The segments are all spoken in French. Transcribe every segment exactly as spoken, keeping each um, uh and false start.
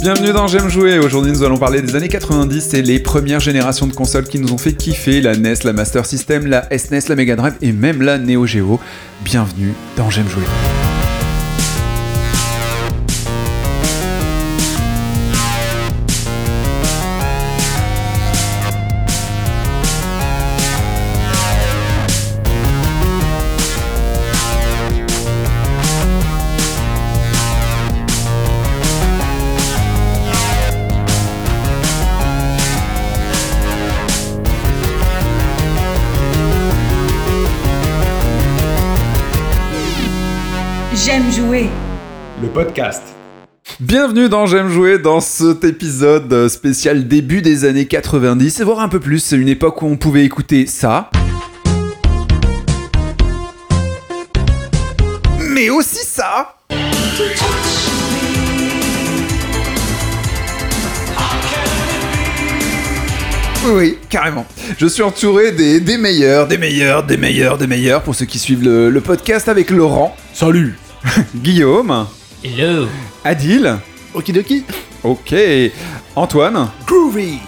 Bienvenue dans J'aime jouer. Aujourd'hui, nous allons parler des années quatre-vingt-dix et les premières générations de consoles qui nous ont fait kiffer, la N E S, la Master System, la S N E S, la Mega Drive et même la Neo Geo. Bienvenue dans J'aime jouer. J'aime jouer, le podcast. Bienvenue dans J'aime jouer, dans cet épisode spécial début des années quatre-vingt-dix, et voir un peu plus, c'est une époque où on pouvait écouter ça. Mais aussi ça. Oui, oui, carrément. Je suis entouré des, des meilleurs, des meilleurs, des meilleurs, des meilleurs, pour ceux qui suivent le, le podcast avec Laurent. Salut. Guillaume. Hello. Adil. Okidoki. Ok. Antoine. Groovy.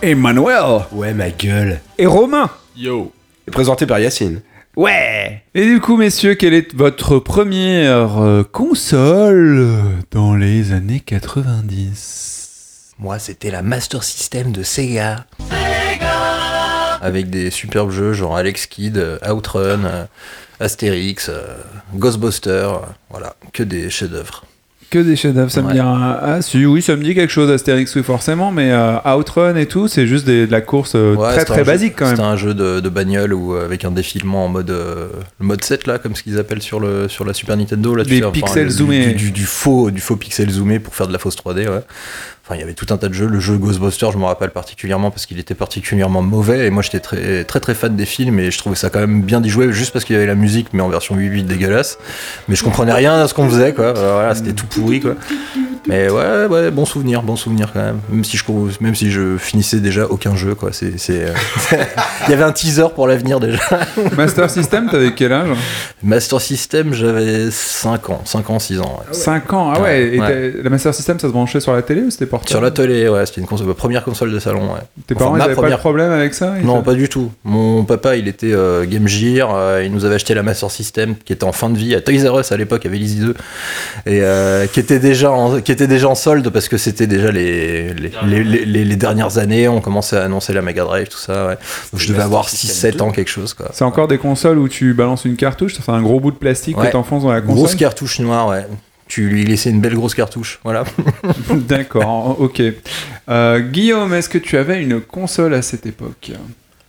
Emmanuel. Ouais, ma gueule. Et Romain. Yo. Et présenté par Yacine. Ouais. Et du coup, messieurs, quelle est votre première console dans les années quatre-vingt-dix? Moi, c'était la Master System de Sega. Sega. Avec des superbes jeux genre Alex Kidd, Outrun, Astérix, euh, Ghostbusters, euh, voilà, que des chefs-d'œuvre. Que des chefs-d'œuvre, ça ouais. me dit un... ah si, oui, ça me dit quelque chose, Astérix, oui, forcément, mais euh, Outrun et tout, c'est juste des, de la course euh, ouais, très très basique jeu, quand même. C'était un jeu de, de bagnole ou euh, avec un défilement en mode euh, le mode sept là, comme ce qu'ils appellent sur le sur la Super Nintendo là. Des tu sais, pixels enfin, zoomés. Du, du, du faux, du faux pixel zoomé pour faire de la fausse trois D, ouais. Enfin, il y avait tout un tas de jeux. Le jeu Ghostbusters, je m'en rappelle particulièrement parce qu'il était particulièrement mauvais et moi j'étais très très très fan des films et je trouvais ça quand même bien d'y jouer juste parce qu'il y avait la musique mais en version huit huit dégueulasse. Mais je comprenais rien à ce qu'on faisait quoi. Alors, voilà, c'était tout pourri quoi. Mais ouais, ouais, bon souvenir, bon souvenir quand même. Même si je même si je finissais déjà aucun jeu quoi. C'est c'est. Euh... il y avait un teaser pour l'avenir déjà. Master System, t'avais quel âge? Master System, j'avais cinq ans, cinq ans, six ans. Ouais. cinq ans, ah ouais. Et ouais. La Master System, ça se branchait sur la télé ou c'était pas? Sur la télé, ouais, c'était une console, première console de salon. Ouais. Tes parents, enfin, ils avaient première... pas de problème avec ça? Non, pas du tout. Mon papa, il était euh, Game Gear, euh, il nous avait acheté la Master System qui était en fin de vie à Toys R Us à l'époque, avec Lizzy deux, et euh, qui était déjà en, qui était déjà en solde parce que c'était déjà les les, les, les, les les dernières années, on commençait à annoncer la Mega Drive, tout ça. Ouais. Donc je devais avoir six sept ans, quelque chose quoi. C'est encore des consoles où tu balances une cartouche, ça fait un gros bout de plastique ouais. que t'enfonces dans la console. Grosse cartouche noire, ouais. Tu lui laissais une belle grosse cartouche, voilà. D'accord, ok. Euh, Guillaume, est-ce que tu avais une console à cette époque?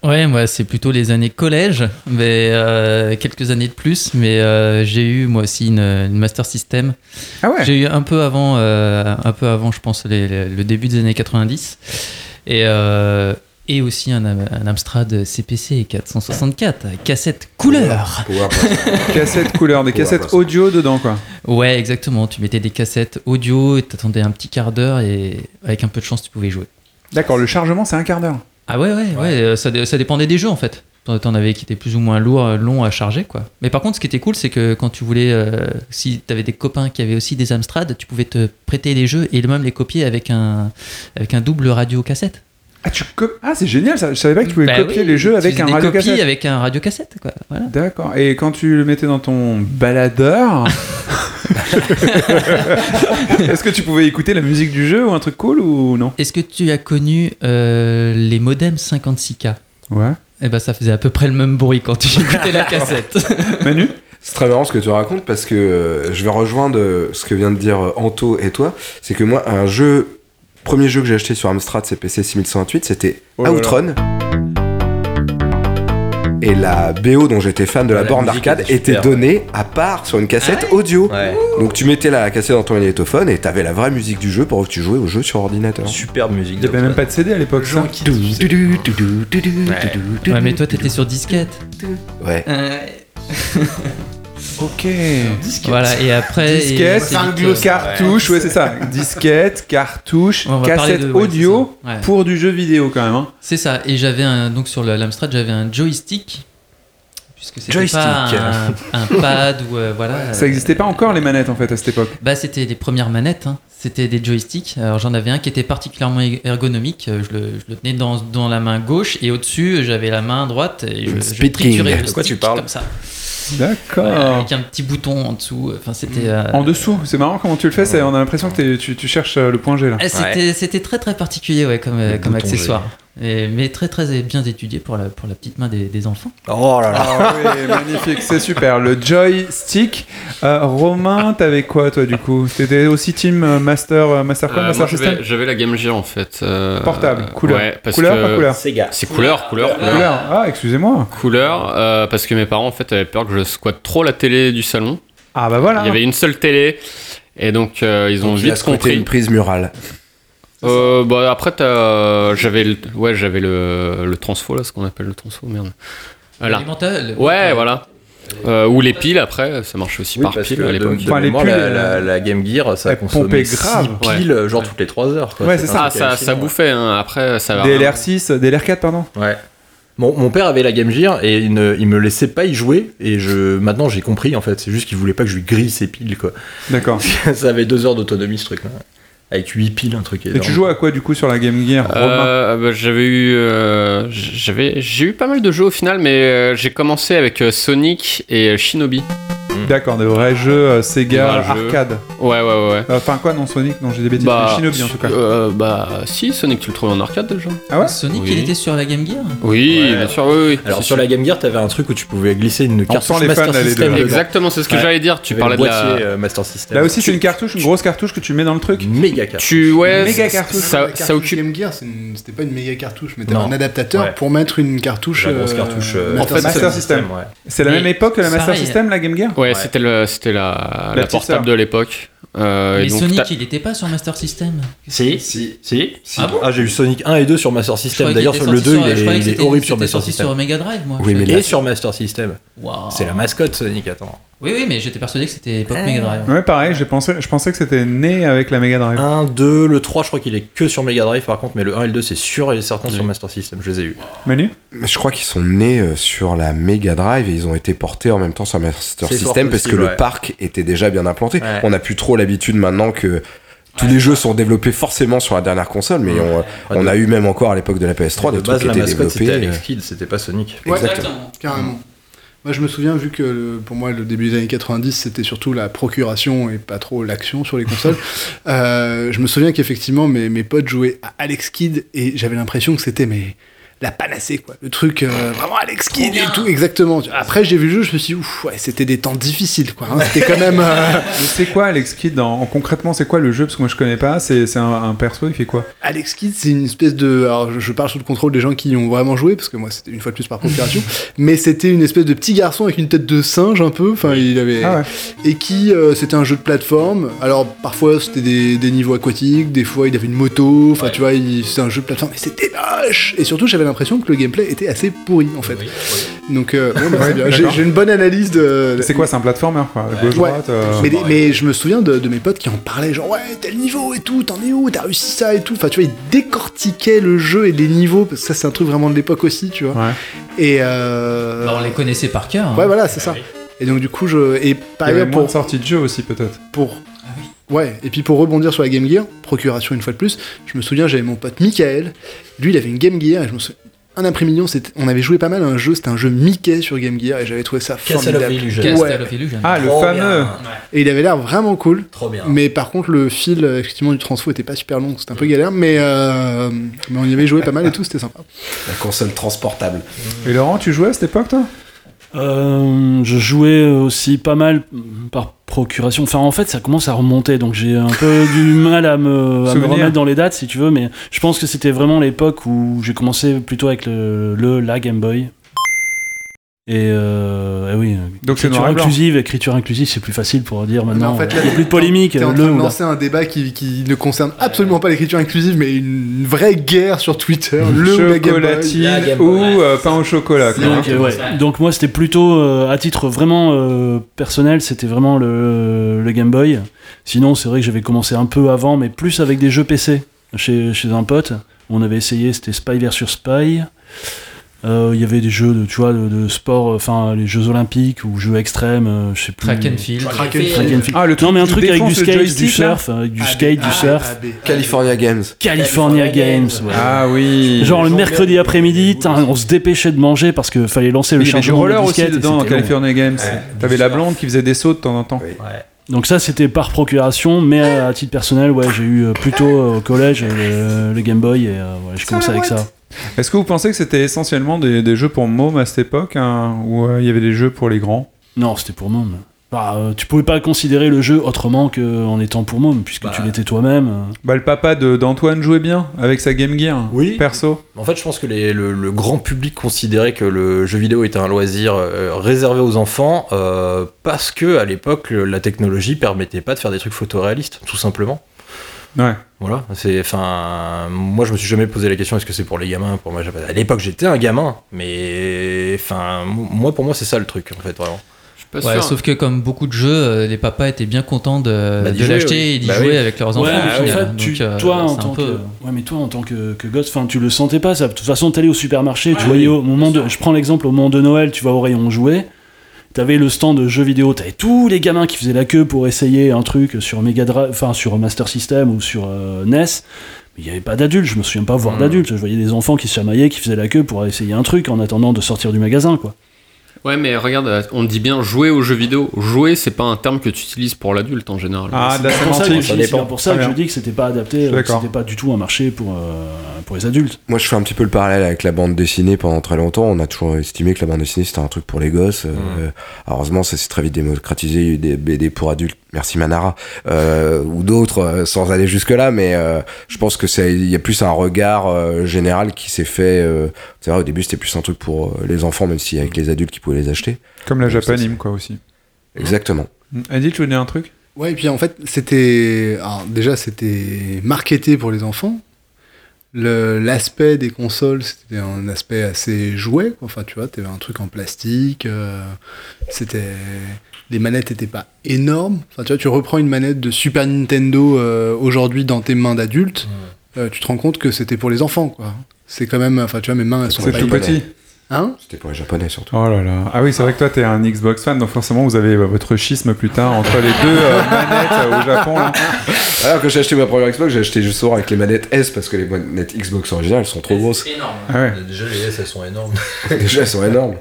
Ouais, moi, c'est plutôt les années collège, mais euh, quelques années de plus. Mais euh, j'ai eu moi aussi une, une Master System. Ah ouais. J'ai eu un peu avant, euh, un peu avant, je pense, les, les, le début des années quatre-vingt-dix. Et euh, et aussi un, un Amstrad C P C quatre cent soixante-quatre, cassette couleur. Cassette couleur, des cassettes audio dedans quoi. Ouais, exactement, tu mettais des cassettes audio et t'attendais un petit quart d'heure et avec un peu de chance tu pouvais jouer. D'accord, le chargement c'est un quart d'heure. Ah ouais, ouais, ouais, ouais, ça, ça dépendait des jeux en fait. T'en avais qui étaient plus ou moins lourds, longs à charger quoi. Mais par contre, ce qui était cool, c'est que quand tu voulais, euh, si t'avais des copains qui avaient aussi des Amstrad, tu pouvais te prêter les jeux et même les copier avec un, avec un double radio cassette. Ah, tu cop... ah, c'est génial, ça. Je savais pas que tu pouvais bah copier oui, les jeux avec un radiocassette. Avec un radiocassette, quoi. Voilà. D'accord. Et quand tu le mettais dans ton baladeur, est-ce que tu pouvais écouter la musique du jeu ou un truc cool ou non? Est-ce que tu as connu euh, les modems cinquante-six K? Ouais. Eh ben, ça faisait à peu près le même bruit quand tu écoutais la cassette. Manu? C'est très marrant ce que tu racontes parce que euh, je vais rejoindre ce que vient de dire Anto et toi. C'est que moi, un jeu. Premier jeu que j'ai acheté sur Amstrad C P C six mille cent vingt-huit, c'était oh Outrun. Et la B O dont j'étais fan de la, la borne d'arcade était, était donnée à part sur une cassette ah ouais audio. Ouais. Donc tu mettais la cassette dans ton magnétophone et t'avais la vraie musique du jeu pour que tu jouais au jeu sur ordinateur. Superbe musique. Il n'y avait même pas de C D à l'époque. Genre qui... ouais. ouais, mais toi t'étais sur disquette. Ouais. Euh... Ok. Disquette. Voilà, et après. Disquette, et... cartouche, ouais, ouais, c'est ça. Disquette, cartouche, cassette de... audio ouais, ouais. pour du jeu vidéo quand même. Hein. C'est ça. Et j'avais un. Donc sur l'Amstrad, j'avais un joystick. puisque c'était joystick. Pas un, un pad ou euh, voilà. Ça n'existait pas encore les manettes en fait à cette époque. Bah c'était les premières manettes, hein. C'était des joysticks. Alors j'en avais un qui était particulièrement ergonomique. Je le, je le tenais dans, dans la main gauche et au-dessus j'avais la main droite et je, je triturais le stick comme ça. D'accord. Euh, avec un petit bouton en dessous. Enfin, c'était, euh... en dessous, c'est marrant comment tu le fais. C'est, on a l'impression que tu, tu cherches le point G là. Ah, c'était, ouais. C'était très très particulier ouais, comme, comme accessoire. Et, mais très très bien étudié pour la, pour la petite main des, des enfants. Oh là là, ah, oui, magnifique, c'est super. Le joystick. Euh, Romain, t'avais quoi toi du coup? T'étais aussi team Master, Master, quoi, euh, Master System? J'avais, j'avais la Game Gear en fait. Euh, Portable, couleur. Ouais, parce couleur, que... pas couleur. Sega. C'est couleur, couleur. Couleur, couleur. Ah, excusez-moi. Couleur, euh, parce que mes parents en fait avaient peur que je squatte trop la télé du salon. Ah bah voilà. Il y avait une seule télé et donc euh, ils ont donc, vite compris. Une prise murale. Euh, bah après t'as... j'avais le... ouais j'avais le le transfo là, ce qu'on appelle le transfo, merde là. L'élémental, ouais voilà. Euh, ou les piles après, ça marche aussi oui, par pile à l'époque. Enfin, les piles, la, la, la Game Gear, ça consommait grave piles, ouais. Genre toutes les trois heures quoi. Ouais, c'est, c'est ça. Ah, ça, ça bouffait hein. Après ça va. D L R six, D L R quatre pardon. Ouais. Mon, mon père avait la Game Gear et il ne il me laissait pas y jouer et je maintenant j'ai compris en fait, c'est juste qu'il voulait pas que je lui grille ses piles quoi. D'accord. Ça avait deux heures d'autonomie ce truc là. Avec huit piles, un truc. Et tu jouais à quoi du coup sur la Game Gear, euh, bah, j'avais eu, euh, j'avais, j'ai eu pas mal de jeux au final, mais euh, j'ai commencé avec euh, Sonic et Shinobi. Mmh. D'accord, des vrais jeux euh, Sega vrais arcade. Jeux. Ouais, ouais, ouais. Enfin euh, quoi, non Sonic, non j'ai des bêtises. Bah, Shinobi en tout cas. Euh, bah si, Sonic tu le trouvais en arcade déjà. Ah ouais. Sonic oui. Il était sur la Game Gear. Oui, ouais. Bien sûr, oui. oui. Alors c'est sur la Game Gear, t'avais un truc où tu pouvais glisser une cartouche Master System. Exactement, c'est ce que ouais. j'allais dire. Tu parlais de boîtier, la Master System. Là aussi c'est une cartouche, une grosse cartouche que tu mets dans le truc. Méga. Tu ouais, méga cartouche. Ça, cartouche ça occupe. Game Gear, c'est une... c'était pas une méga cartouche, mais t'avais un adaptateur ouais. pour mettre une cartouche. La grosse cartouche. Euh... Master, en fait, Master System. System ouais. C'est la et même époque que la Master pareil. System, la Game Gear. Ouais, ouais. C'était, le, c'était la, la, la portable de l'époque. Euh, mais donc, Sonic, t'as... il était pas sur Master System. Si, si, si. si. Ah, bon ah, j'ai eu Sonic un et deux sur Master System. D'ailleurs, sur le deux, sur, il, est, il est horrible sur Master System. Sur Mega Drive, moi. Oui, mais et sur Master System. C'est la mascotte Sonic, attends. Oui, oui, mais j'étais persuadé que c'était époque Mega Drive. Ouais, pareil, je pensais, je pensais que c'était né avec la Mega Drive. un, deux, le trois, je crois qu'il est que sur Mega Drive par contre, mais le un et le deux, c'est sûr et certain oui. sur Master System, je les ai eus. Manu ? Je crois qu'ils sont nés sur la Mega Drive et ils ont été portés en même temps sur Master c'est System parce possible, que ouais. le parc était déjà bien implanté. Ouais. On n'a plus trop l'habitude maintenant que. Tous ouais, les jeux sont développés forcément sur la dernière console, mais ouais, on, ouais, on a eu même encore à l'époque de la P S trois de des base, trucs qui étaient développés. C'était Alex Kidd, c'était pas Sonic. Ouais, exactement, carrément. Mmh. Moi, je me souviens, vu que le, pour moi, le début des années quatre-vingt-dix, c'était surtout la procuration et pas trop l'action sur les consoles. euh, je me souviens qu'effectivement, mes, mes potes jouaient à Alex Kidd et j'avais l'impression que c'était mes, la panacée, quoi. Le truc, euh, vraiment Alex Kidd et tout, exactement. Après, j'ai vu le jeu, je me suis dit, ouf, ouais, c'était des temps difficiles, quoi. Hein, c'était quand même. Euh... C'est quoi Alex Kidd en, en, concrètement, c'est quoi le jeu? Parce que moi, je connais pas. C'est, c'est un, un perso, il fait quoi? Alex Kidd, c'est une espèce de. Alors, je, je parle sous le contrôle des gens qui y ont vraiment joué, parce que moi, c'était une fois de plus par procuration. Mais c'était une espèce de petit garçon avec une tête de singe, un peu. Enfin, il avait. Ah ouais. Et qui, euh, c'était un jeu de plateforme. Alors, parfois, c'était des, des niveaux aquatiques, des fois, il avait une moto. Enfin, ouais. tu vois, il, c'était un jeu de plateforme. Mais c'était moche! Et surtout, j'avais l'impression que le gameplay était assez pourri en fait. Oui, oui. Donc euh, bon, bah, c'est bien. J'ai, j'ai une bonne analyse de. C'est quoi, c'est un platformer quoi, gauche droite. Ouais. Euh... Mais, des, mais je me souviens de, de mes potes qui en parlaient genre ouais tel niveau et tout, t'en es où, t'as réussi ça et tout. Enfin tu vois ils décortiquaient le jeu et les niveaux parce que ça c'est un truc vraiment de l'époque aussi tu vois. Ouais. Et. Euh... Bah, on les connaissait par cœur. Hein. Ouais voilà c'est ça. Et donc du coup je et par ailleurs pour sortie de jeu aussi peut-être. Pour. Ouais, et puis pour rebondir sur la Game Gear, procuration une fois de plus, je me souviens, j'avais mon pote Michael, lui il avait une Game Gear, et je me souviens, un après-midi, on avait joué pas mal à un jeu, c'était un jeu Mickey sur Game Gear, et j'avais trouvé ça formidable. Castle ouais. of Illusion. Ah, le Trop fameux bien. Et il avait l'air vraiment cool, Trop bien. mais par contre, le fil, effectivement, du transfo était pas super long, c'était un peu galère, mais, euh, mais on y avait joué pas mal et tout, c'était sympa. La console transportable. Et Laurent, tu jouais à cette époque, toi ? Euh, je jouais aussi pas mal par procuration. Enfin, en fait, ça commence à remonter, donc j'ai un peu du mal à me, à me remettre dans les dates, si tu veux. Mais je pense que c'était vraiment l'époque où j'ai commencé plutôt avec le, le la Game Boy. Et, euh, et oui, donc écriture inclusive, écriture inclusive, c'est plus facile pour dire maintenant. En fait, là, il n'y a plus de polémique. T'es en train de lancer un débat qui, qui ne concerne absolument pas l'écriture inclusive, mais une vraie guerre sur Twitter. Le chocolatine la Game Boy. ou euh, pain au chocolat. Donc, euh, ouais. donc moi, c'était plutôt euh, à titre vraiment euh, personnel, c'était vraiment le, le Game Boy. Sinon, c'est vrai que j'avais commencé un peu avant, mais plus avec des jeux P C chez, chez un pote. On avait essayé, c'était Spy vs Spy. Il euh, y avait des jeux de, tu vois, de, de sport, enfin euh, les jeux olympiques ou jeux extrêmes, euh, je sais plus. Track and field. Track and field. Ah, le truc, non mais un truc avec du skate, du surf, avec du skate, du surf. California Games. California Games. Ouais. Ah oui. Genre le mercredi après-midi, on se dépêchait de manger parce que fallait lancer le chargement. Il y avait du roller aussi dedans, California Games. T'avais la blonde qui faisait des sauts de temps en temps. Donc ça c'était par procuration, mais à titre personnel, ouais, j'ai eu plutôt au collège le Game Boy et j'ai commencé avec ça. Est-ce que vous pensez que c'était essentiellement des, des jeux pour mômes à cette époque, hein, ou euh, il y avait des jeux pour les grands ? Non, c'était pour mômes. Bah, euh, tu pouvais pas considérer le jeu autrement qu'en étant pour môme, puisque bah, tu l'étais toi-même. Bah, le papa de, d'Antoine jouait bien avec sa Game Gear, oui. Perso. En fait, je pense que les, le, le grand public considérait que le jeu vidéo était un loisir euh, réservé aux enfants, euh, parce que à l'époque, le, la technologie permettait pas de faire des trucs photoréalistes, tout simplement. Ouais. Voilà, c'est, enfin, moi je me suis jamais posé la question est-ce que c'est pour les gamins, pour moi, à l'époque j'étais un gamin, mais enfin, moi pour moi c'est ça le truc en fait vraiment. Ouais, sauf que comme beaucoup de jeux, les papas étaient bien contents de, bah, de jouer, l'acheter oui. Et d'y bah, jouer oui. Avec leurs enfants. Ouais, en fait, tu, donc, toi, euh, en tant peu... que, ouais, mais toi en tant que, que gosse, enfin, tu le sentais pas ça. De toute façon, t'allais au supermarché, ouais, tu voyais oui, au moment de, je prends l'exemple au moment de Noël, tu vas au rayon jouer. T'avais le stand de jeux vidéo, t'avais tous les gamins qui faisaient la queue pour essayer un truc sur Mega Drive, enfin sur Master System ou sur euh, N E S. Mais il n'y avait pas d'adultes, je me souviens pas voir mmh. d'adultes. Je voyais des enfants qui se chamaillaient, qui faisaient la queue pour essayer un truc en attendant de sortir du magasin, quoi. Ouais, mais regarde, on dit bien jouer aux jeux vidéo. Jouer, c'est pas un terme que tu utilises pour l'adulte en général. Ah, c'est, c'est, pour, ça que ça c'est pour ça que je dis que c'était pas adapté, que c'était pas du tout un marché pour, euh, pour les adultes. Moi, je fais un petit peu le parallèle avec la bande dessinée pendant très longtemps. On a toujours estimé que la bande dessinée c'était un truc pour les gosses. Mmh. Euh, heureusement, ça s'est très vite démocratisé. Il y a eu des B D pour adultes, merci Manara, euh, ou d'autres, sans aller jusque-là. Mais euh, je pense qu'il y a plus un regard euh, général qui s'est fait. Euh, c'est vrai, au début, c'était plus un truc pour les enfants, même si avec les adultes qui pouvaient les acheter. Comme la Japanime, quoi, aussi. Exactement. Adil, tu voulais dire un truc ? Ouais, et puis en fait, c'était... Alors, déjà, c'était marketé pour les enfants. Le... L'aspect des consoles, c'était un aspect assez jouet. Enfin, tu vois, t'avais un truc en plastique. Euh... C'était... Les manettes n'étaient pas énormes. Enfin, tu vois, tu reprends une manette de Super Nintendo euh, aujourd'hui dans tes mains d'adulte, ouais. euh, tu te rends compte que c'était pour les enfants, quoi. C'est quand même... Enfin, tu vois, mes mains, elles sont c'est pas tout petit. Hein ? C'était pour les japonais surtout. Oh là là. Ah oui, c'est vrai que toi t'es un Xbox fan, donc forcément vous avez bah, votre schisme plus tard entre les deux euh, manettes euh, au Japon. Là. Alors que j'ai acheté ma première Xbox, j'ai acheté juste avec les manettes S parce que les manettes Xbox originales sont trop grosses. C'est énorme. Hein. Ah ouais. Déjà les S elles sont énormes. Déjà elles sont énormes.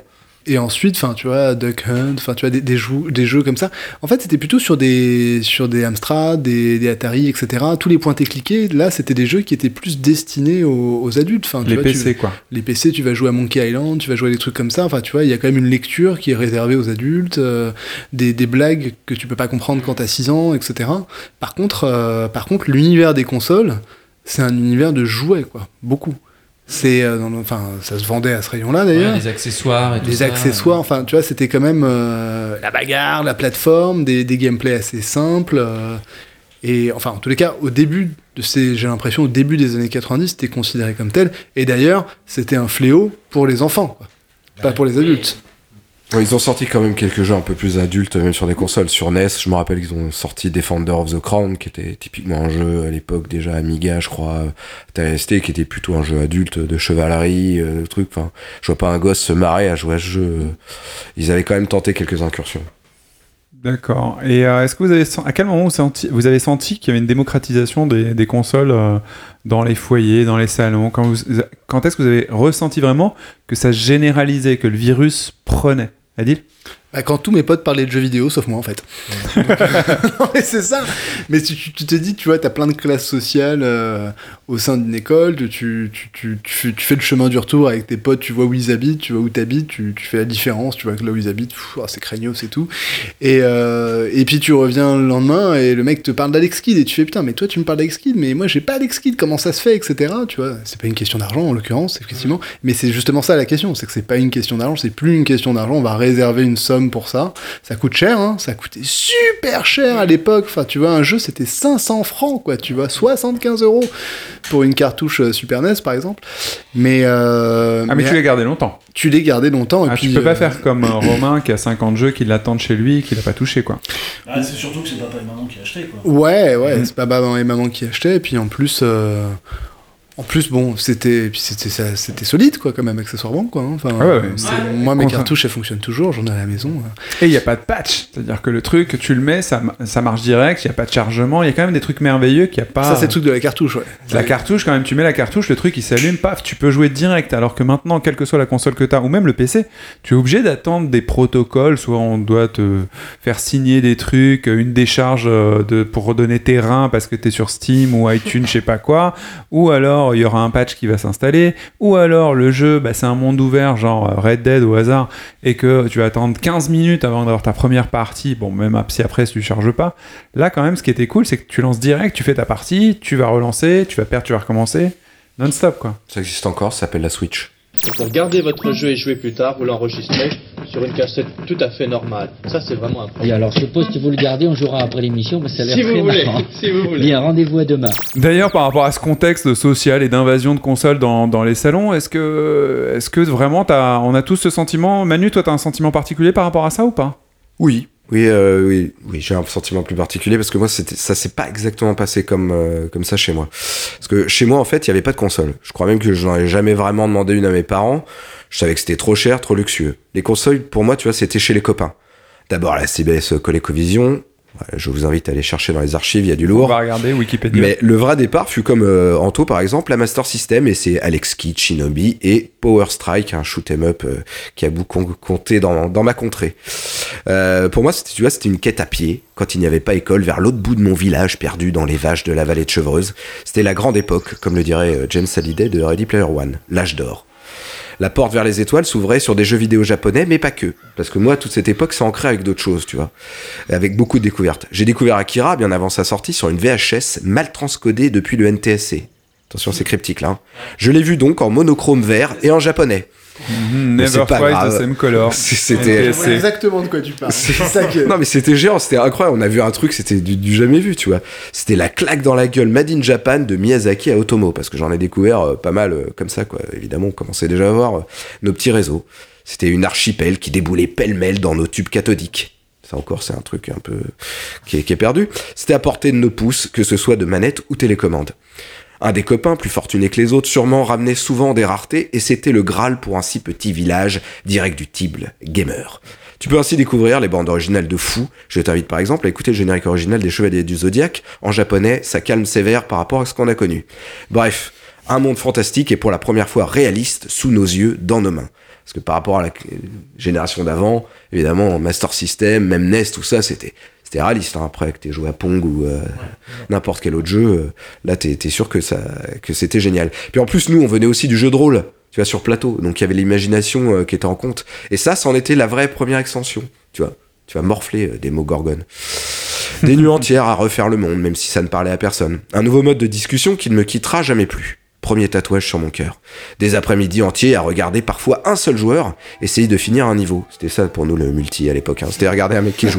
Et ensuite, enfin tu vois, Duck Hunt, enfin tu vois des, des jeux, des jeux comme ça. En fait, c'était plutôt sur des sur des Amstrad, des, des Atari, et cetera. Tous les points et cliqués. Là, c'était des jeux qui étaient plus destinés aux, aux adultes. Enfin, les vois, P C tu, quoi. Les P C, tu vas jouer à Monkey Island, tu vas jouer à des trucs comme ça. Enfin, tu vois, il y a quand même une lecture qui est réservée aux adultes, euh, des, des blagues que tu peux pas comprendre quand t'as six ans, et cetera. Par contre, euh, par contre, l'univers des consoles, c'est un univers de jouets, quoi, beaucoup. C'est euh, dans le, enfin ça se vendait à ce rayon-là d'ailleurs. Ouais, les accessoires et tout les ça. Les accessoires, ouais. Enfin tu vois, c'était quand même euh, la bagarre, la plateforme, des des gameplays assez simples euh, et enfin en tous les cas au début de ces j'ai l'impression au début des années quatre-vingt-dix, c'était considéré comme tel et d'ailleurs, c'était un fléau pour les enfants quoi. Bah, pas pour les adultes. Ouais, ils ont sorti quand même quelques jeux un peu plus adultes même sur des consoles sur N E S, je me rappelle qu'ils ont sorti Defender of the Crown qui était typiquement un jeu à l'époque déjà Amiga je crois, T S T qui était plutôt un jeu adulte de chevalerie euh, truc enfin, je vois pas un gosse se marrer à jouer à ce jeu. Ils avaient quand même tenté quelques incursions. D'accord. Et euh, est-ce que vous avez senti, à quel moment vous, senti, vous avez senti qu'il y avait une démocratisation des, des consoles euh, dans les foyers, dans les salons ? Quand, vous, quand est-ce que vous avez ressenti vraiment que ça généralisait, que le virus prenait ? Adil ? Bah, quand tous mes potes parlaient de jeux vidéo, sauf moi en fait. Ouais. Donc, non mais c'est ça. Mais tu, tu, tu te dis, tu vois, t'as plein de classes sociales euh, au sein d'une école, tu, tu, tu, tu, tu, tu fais le chemin du retour avec tes potes, tu vois où ils habitent, tu vois où t'habites, tu, tu fais la différence, tu vois que là où ils habitent, pff, oh, c'est craignos, c'est tout. Et, euh, et puis tu reviens le lendemain et le mec te parle d'Alex Kidd et tu fais putain, mais toi tu me parles d'Alex Kidd, mais moi j'ai pas Alex Kidd, comment ça se fait, et cetera. Tu vois, c'est pas une question d'argent en l'occurrence, effectivement, ouais. Mais c'est justement ça la question, c'est que c'est pas une question d'argent, c'est plus une question d'argent, on va réserver une somme pour ça, ça coûte cher, hein. Ça coûtait super cher à l'époque, enfin tu vois un jeu c'était cinq cents francs quoi, tu vois soixante-quinze euros pour une cartouche Super N E S par exemple, mais euh, ah mais, mais tu l'as gardé longtemps, tu l'as gardé longtemps et ah, puis tu peux euh... pas faire comme Romain qui a cinquante jeux qui l'attendent chez lui et qui l'a pas touché quoi. Ah, c'est surtout que c'est papa et maman qui achetaient quoi. Ouais ouais, mmh. C'est papa et maman qui achetaient et puis en plus euh... En plus, bon, c'était, c'était, ça, c'était solide, quoi, quand même, accessoirement, quoi. Hein. Enfin, ouais, ouais, ouais. Moi, mes cartouches, elles fonctionnent toujours, j'en ai à la maison. Et il n'y a pas de patch. C'est-à-dire que le truc, tu le mets, ça, ça marche direct, il n'y a pas de chargement, il y a quand même des trucs merveilleux qu'il n'y a pas... Ça, c'est le truc de la cartouche, ouais. La oui. cartouche, quand même, tu mets la cartouche, le truc, il s'allume, paf, tu peux jouer direct. Alors que maintenant, quelle que soit la console que tu as, ou même le P C, tu es obligé d'attendre des protocoles, soit on doit te faire signer des trucs, une décharge de, pour redonner tes reins parce que tu es sur Steam ou iTunes, je sais pas quoi, ou alors il y aura un patch qui va s'installer, ou alors le jeu, bah, c'est un monde ouvert, genre Red Dead au hasard, et que tu vas attendre quinze minutes avant d'avoir ta première partie, bon, même si après si tu charges pas. Là, quand même, ce qui était cool, c'est que tu lances direct, tu fais ta partie, tu vas relancer, tu vas perdre, tu vas recommencer, non-stop, quoi. Ça existe encore, ça s'appelle la Switch. Pour garder votre jeu et jouer plus tard, vous l'enregistrez sur une cassette tout à fait normale. Ça, c'est vraiment important. Et alors, je suppose que vous le gardez, on jouera après l'émission, mais ça a l'air si très vous voulez, si vous voulez. Bien, rendez-vous à demain. D'ailleurs, par rapport à ce contexte social et d'invasion de consoles dans, dans les salons, est-ce que, est-ce que vraiment, t'as, on a tous ce sentiment... Manu, toi, t'as un sentiment particulier par rapport à ça ou pas ? Oui. Oui, euh, oui, oui, j'ai un sentiment plus particulier parce que moi, c'était, ça s'est pas exactement passé comme euh, comme ça chez moi. Parce que chez moi, en fait, il y avait pas de console. Je crois même que je n'en ai jamais vraiment demandé une à mes parents. Je savais que c'était trop cher, trop luxueux. Les consoles, pour moi, tu vois, c'était chez les copains. D'abord la C B S ColecoVision. Je vous invite à aller chercher dans les archives, il y a du lourd. On va regarder Wikipédia. Mais le vrai départ fut comme euh, Anto par exemple, la Master System, et c'est Alex Kidd, Shinobi et Power Strike, un shoot 'em up euh, qui a beaucoup compté dans, dans ma contrée. Euh, pour moi, c'était, tu vois, c'était une quête à pied quand il n'y avait pas école, vers l'autre bout de mon village perdu dans les vaches de la vallée de Chevreuse. C'était la grande époque, comme le dirait James Halliday de Ready Player One, l'âge d'or. La porte vers les étoiles s'ouvrait sur des jeux vidéo japonais, mais pas que. Parce que moi, toute cette époque, c'est ancré avec d'autres choses, tu vois. Avec beaucoup de découvertes. J'ai découvert Akira, bien avant sa sortie, sur une V H S mal transcodée depuis le N T S C. Attention, c'est cryptique, là. Hein. Je l'ai vu donc en monochrome vert et en japonais. Mm-hmm, never twice the same color. C'était ouais, exactement de quoi tu parles. C'est... Ça que... Non mais c'était géant, c'était incroyable. On a vu un truc, c'était du, du jamais vu, tu vois. C'était la claque dans la gueule Made in Japan de Miyazaki à Otomo, parce que j'en ai découvert euh, pas mal euh, comme ça, quoi. Évidemment, on commençait déjà à voir euh, nos petits réseaux. C'était une archipel qui déboulait pêle-mêle dans nos tubes cathodiques. Ça encore, c'est un truc un peu qui est, qui est perdu. C'était à portée de nos pouces, que ce soit de manette ou télécommande. Un des copains, plus fortuné que les autres, sûrement ramenait souvent des raretés, et c'était le Graal pour un si petit village, direct du Tible gamer. Tu peux ainsi découvrir les bandes originales de fous. Je t'invite par exemple à écouter le générique original des Chevaliers du Zodiaque. En japonais, ça calme sévère par rapport à ce qu'on a connu. Bref, un monde fantastique et pour la première fois réaliste, sous nos yeux, dans nos mains. Parce que par rapport à la génération d'avant, évidemment, Master System, même N E S, tout ça, c'était... C'était réaliste, hein, après que t'aies joué à Pong ou euh, ouais, ouais. n'importe quel autre jeu, euh, là t'es, t'es sûr que, ça, que c'était génial. Puis en plus, nous, on venait aussi du jeu de rôle, tu vois, sur plateau, donc il y avait l'imagination euh, qui était en compte. Et ça, c'en était la vraie première extension, tu vois. Tu vas morfler euh, des mots gorgones. Des nuits entières à refaire le monde, même si ça ne parlait à personne. Un nouveau mode de discussion qui ne me quittera jamais plus. Premier tatouage sur mon cœur. Des après-midi entiers à regarder parfois un seul joueur essayer de finir un niveau. C'était ça pour nous le multi à l'époque. Hein. C'était regarder un mec qui joue.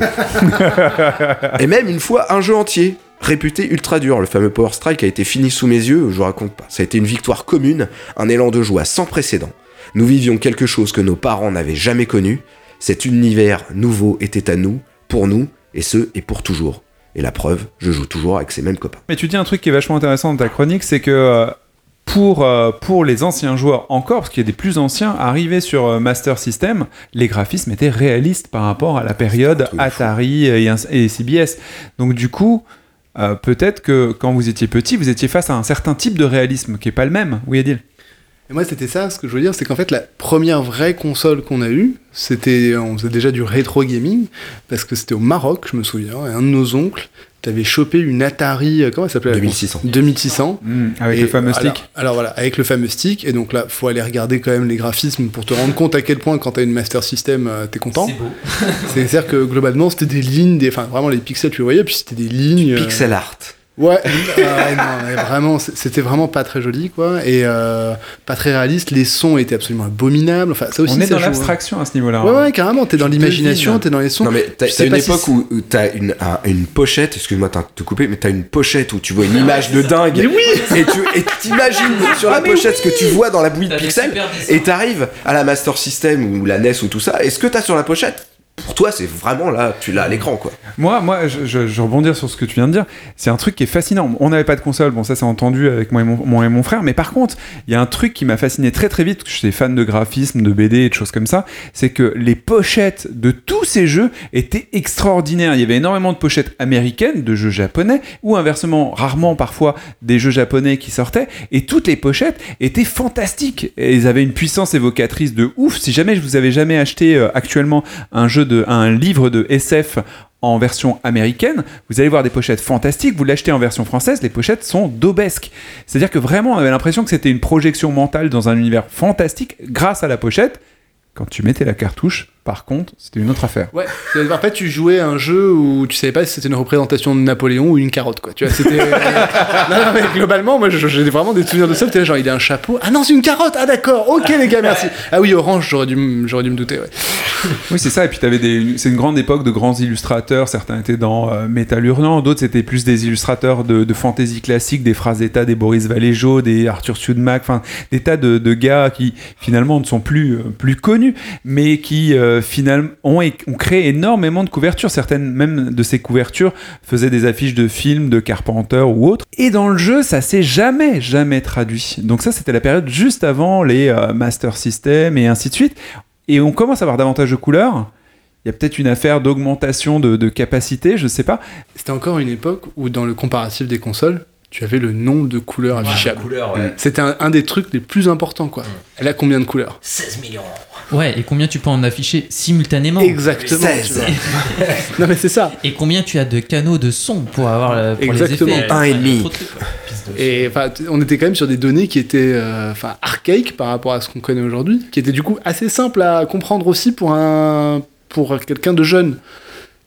Et même une fois un jeu entier, réputé ultra dur. Le fameux Power Strike a été fini sous mes yeux, je vous raconte pas. Ça a été une victoire commune, un élan de joie sans précédent. Nous vivions quelque chose que nos parents n'avaient jamais connu. Cet univers nouveau était à nous, pour nous, et ce, et pour toujours. Et la preuve, je joue toujours avec ces mêmes copains. Mais tu dis un truc qui est vachement intéressant dans ta chronique, c'est que... Euh... Pour, euh, pour les anciens joueurs encore, parce qu'il y a des plus anciens, arrivés sur euh, Master System, les graphismes étaient réalistes par rapport à la période Atari et, et C B S. Donc du coup, euh, peut-être que quand vous étiez petit, vous étiez face à un certain type de réalisme qui n'est pas le même. Oui, Adil ? Et moi, c'était ça. Ce que je veux dire, c'est qu'en fait, la première vraie console qu'on a eue, c'était, on faisait déjà du rétro gaming, parce que c'était au Maroc, je me souviens, et un de nos oncles, t'avais chopé une Atari, comment elle s'appelait ? deux mille six cents. deux mille six cents. Mmh, avec et le fameux stick. Alors, alors voilà, avec le fameux stick. Et donc là, faut aller regarder quand même les graphismes pour te rendre compte à quel point quand t'as une Master System, t'es content. C'est beau. C'est-à-dire que globalement, c'était des lignes, des, enfin vraiment les pixels, tu voyais, puis c'était des lignes... Du pixel art. Ouais, euh, non, mais vraiment, c'était vraiment pas très joli, quoi, et euh, pas très réaliste. Les sons étaient absolument abominables. Enfin, ça aussi, on est ça dans joue, l'abstraction hein. à ce niveau-là. Ouais, ouais, carrément. T'es dans l'imagination, t'es dans les sons. Non, mais t'as, t'as une époque si... où t'as une, un, une pochette. Excuse-moi, t'as te coupé, mais t'as une pochette où tu vois une image de dingue. Mais oui. Et tu et t'imagines sur la pochette oui. ce que tu vois dans la bouillie de pixels, et t'arrives à la Master System ou la N E S ou tout ça. Et ce que t'as sur la pochette. Pour toi, c'est vraiment là, tu l'as à l'écran, quoi. Moi, moi je, je, je rebondir sur ce que tu viens de dire. C'est un truc qui est fascinant. On n'avait pas de console, bon, ça c'est entendu avec moi et mon, moi et mon frère, mais par contre, il y a un truc qui m'a fasciné très très vite, parce que j'étais fan de graphisme, de B D et de choses comme ça, c'est que les pochettes de tous ces jeux étaient extraordinaires. Il y avait énormément de pochettes américaines, de jeux japonais, ou inversement, rarement parfois, des jeux japonais qui sortaient, et toutes les pochettes étaient fantastiques. Et ils avaient une puissance évocatrice de ouf. Si jamais je vous avais jamais acheté euh, actuellement un jeu de, un livre de S F en version américaine, vous allez voir des pochettes fantastiques, vous l'achetez en version française, les pochettes sont daubesques. C'est-à-dire que vraiment, on avait l'impression que c'était une projection mentale dans un univers fantastique grâce à la pochette. Quand tu mettais la cartouche, par contre, c'était une autre affaire. Ouais, en fait, tu jouais à un jeu où tu savais pas si c'était une représentation de Napoléon ou une carotte, quoi. Tu vois, c'était. non, non, mais globalement, moi, j'ai vraiment des souvenirs de ça. Tu sais, genre, il a un chapeau. Ah non, c'est une carotte. Ah d'accord. Ok, les gars, merci. Ah oui, orange. J'aurais dû, j'aurais dû me douter. Ouais. oui, c'est ça. Et puis t'avais des. C'est une grande époque de grands illustrateurs. Certains étaient dans euh, Metal Hurlant, d'autres c'était plus des illustrateurs de, de fantasy classique, des Frazetta, des Boris Vallejo, des Arthur Sudmac, enfin des tas de, de gars qui finalement ne sont plus euh, plus connus. Mais qui euh, finalement ont, é- ont créé énormément de couvertures. Certaines même de ces couvertures faisaient des affiches de films, de Carpenter ou autres. Et dans le jeu, ça s'est jamais, jamais traduit. Donc ça, c'était la période juste avant les euh, Master System et ainsi de suite. Et on commence à avoir davantage de couleurs. Il y a peut-être une affaire d'augmentation de, de capacité, je sais pas. C'était encore une époque où dans le comparatif des consoles, tu avais le nombre de couleurs affichables. Ouais, couleurs, ouais. C'était un, un des trucs les plus importants, quoi. Elle a combien de couleurs ? seize millions. Ouais, et combien tu peux en afficher simultanément ? Exactement. seize. non, mais c'est ça. Et combien tu as de canaux de son pour avoir le, pour exactement. Les effets ? Un et demi. Et enfin, on était quand même sur des données qui étaient enfin euh, archaïques par rapport à ce qu'on connaît aujourd'hui, qui étaient du coup assez simples à comprendre aussi pour un pour quelqu'un de jeune.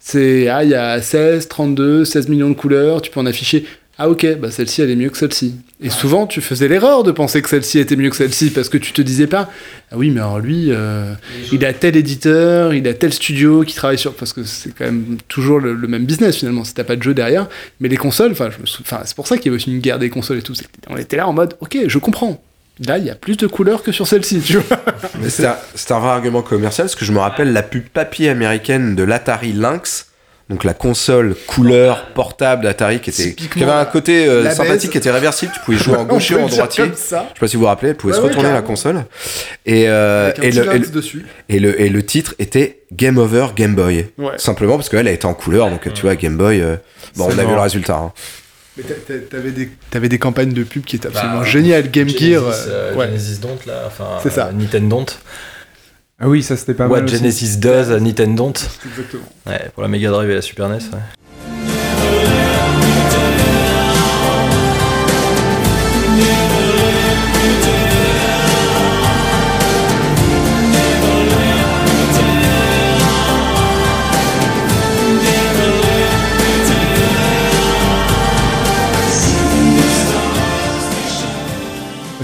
C'est ah, il y a seize, trente-deux, seize millions de couleurs. Tu peux en afficher. Ah ok, bah celle-ci elle est mieux que celle-ci. Et souvent tu faisais l'erreur de penser que celle-ci était mieux que celle-ci parce que tu te disais pas ah oui mais alors lui euh, il a tel éditeur, il a tel studio qui travaille sur parce que c'est quand même toujours le, le même business finalement si t'as pas de jeu derrière. Mais les consoles, enfin sou... c'est pour ça qu'il y avait aussi une guerre des consoles et tout. C'est... On était là en mode ok je comprends. Là, il y a plus de couleurs que sur celle-ci, tu vois. Mais c'est, un, c'est un vrai argument commercial parce que je me rappelle la pub papier américaine de l'Atari Lynx. Donc la console couleur portable d'Atari qui était qui avait un côté euh, sympathique qui était réversible, tu pouvais jouer en gaucher ou en droitier. Je sais pas si vous vous rappelez, vous pouvez bah se retourner ouais, la console et euh, et, le, et, le, et le et le titre était Game Over Game Boy. Ouais. Simplement parce qu'elle elle était en couleur donc ouais. Tu vois Game Boy euh, bon c'est on a bon. Vu le résultat hein. Mais t'a, t'a, t'avais des t'avais des campagnes de pub qui étaient absolument bah, géniales Game Genesis, Gear euh, ouais. Genesis Don't là enfin c'est ça. Euh, Nintendo Don't. Ah oui, ça c'était pas What mal. What Genesis aussi. Does à Nintendo. Exactement. Ouais, pour la Mega Drive et la Super N E S. Ouais.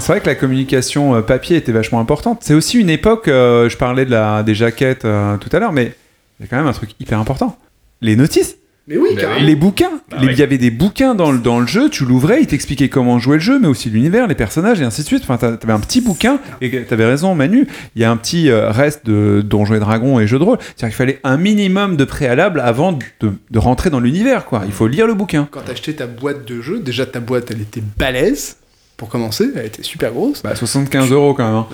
C'est vrai que la communication papier était vachement importante. C'est aussi une époque, euh, je parlais de la, des jaquettes euh, tout à l'heure, mais il y a quand même un truc hyper important. Les notices. Mais oui, mais oui. Les bouquins. Bah il oui. y avait des bouquins dans le, dans le jeu, tu l'ouvrais, il t'expliquait comment jouer le jeu, mais aussi l'univers, les personnages et ainsi de suite. Enfin, t'avais un petit bouquin, et t'avais raison Manu, il y a un petit euh, reste de Donjons et Dragons et jeux de rôle. C'est-à-dire qu'il fallait un minimum de préalable avant de, de rentrer dans l'univers, quoi. Il faut lire le bouquin. Quand t'achetais ta boîte de jeu, déjà ta boîte, elle était balèze. Pour commencer, elle était super grosse. Bah, soixante-quinze euros quand même. Hein.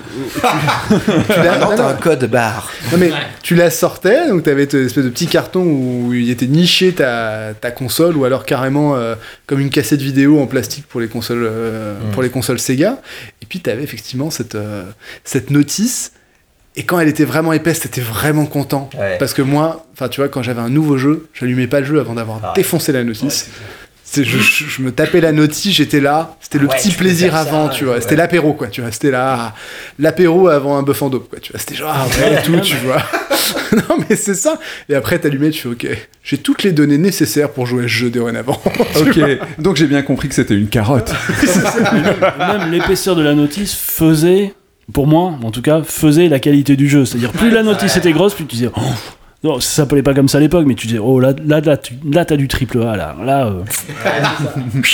tu, tu la... non, non, t'as un code barre. Non, mais tu la sortais, donc t'avais une espèce de petit carton où il était niché ta, ta console, ou alors carrément euh, comme une cassette vidéo en plastique pour les consoles, euh, mmh. pour les consoles Sega. Et puis t'avais effectivement cette, euh, cette notice. Et quand elle était vraiment épaisse, t'étais vraiment content. Ouais. Parce que moi, tu vois, quand j'avais un nouveau jeu, j'allumais pas le jeu avant d'avoir ah, défoncé la notice. Ouais, Je, je, je me tapais la notice, j'étais là, c'était le ouais, petit plaisir avant, ça, tu vois, ouais. C'était l'apéro, quoi, tu vois, c'était la, l'apéro avant un bœuf en daube, quoi, tu vois, c'était genre, après tout, tu vois, non mais c'est ça, et après t'allumais, tu fais, ok, j'ai toutes les données nécessaires pour jouer à ce jeu dorénavant. Ok, donc j'ai bien compris que c'était une carotte. Même l'épaisseur de la notice faisait, pour moi, en tout cas, faisait la qualité du jeu, c'est-à-dire plus ouais, la notice ouais. était grosse, plus tu disais, oh, Non, ça s'appelait pas comme ça à l'époque, mais tu disais, oh là, là, là, tu, là t'as du triple A, là. Là, euh... ouais,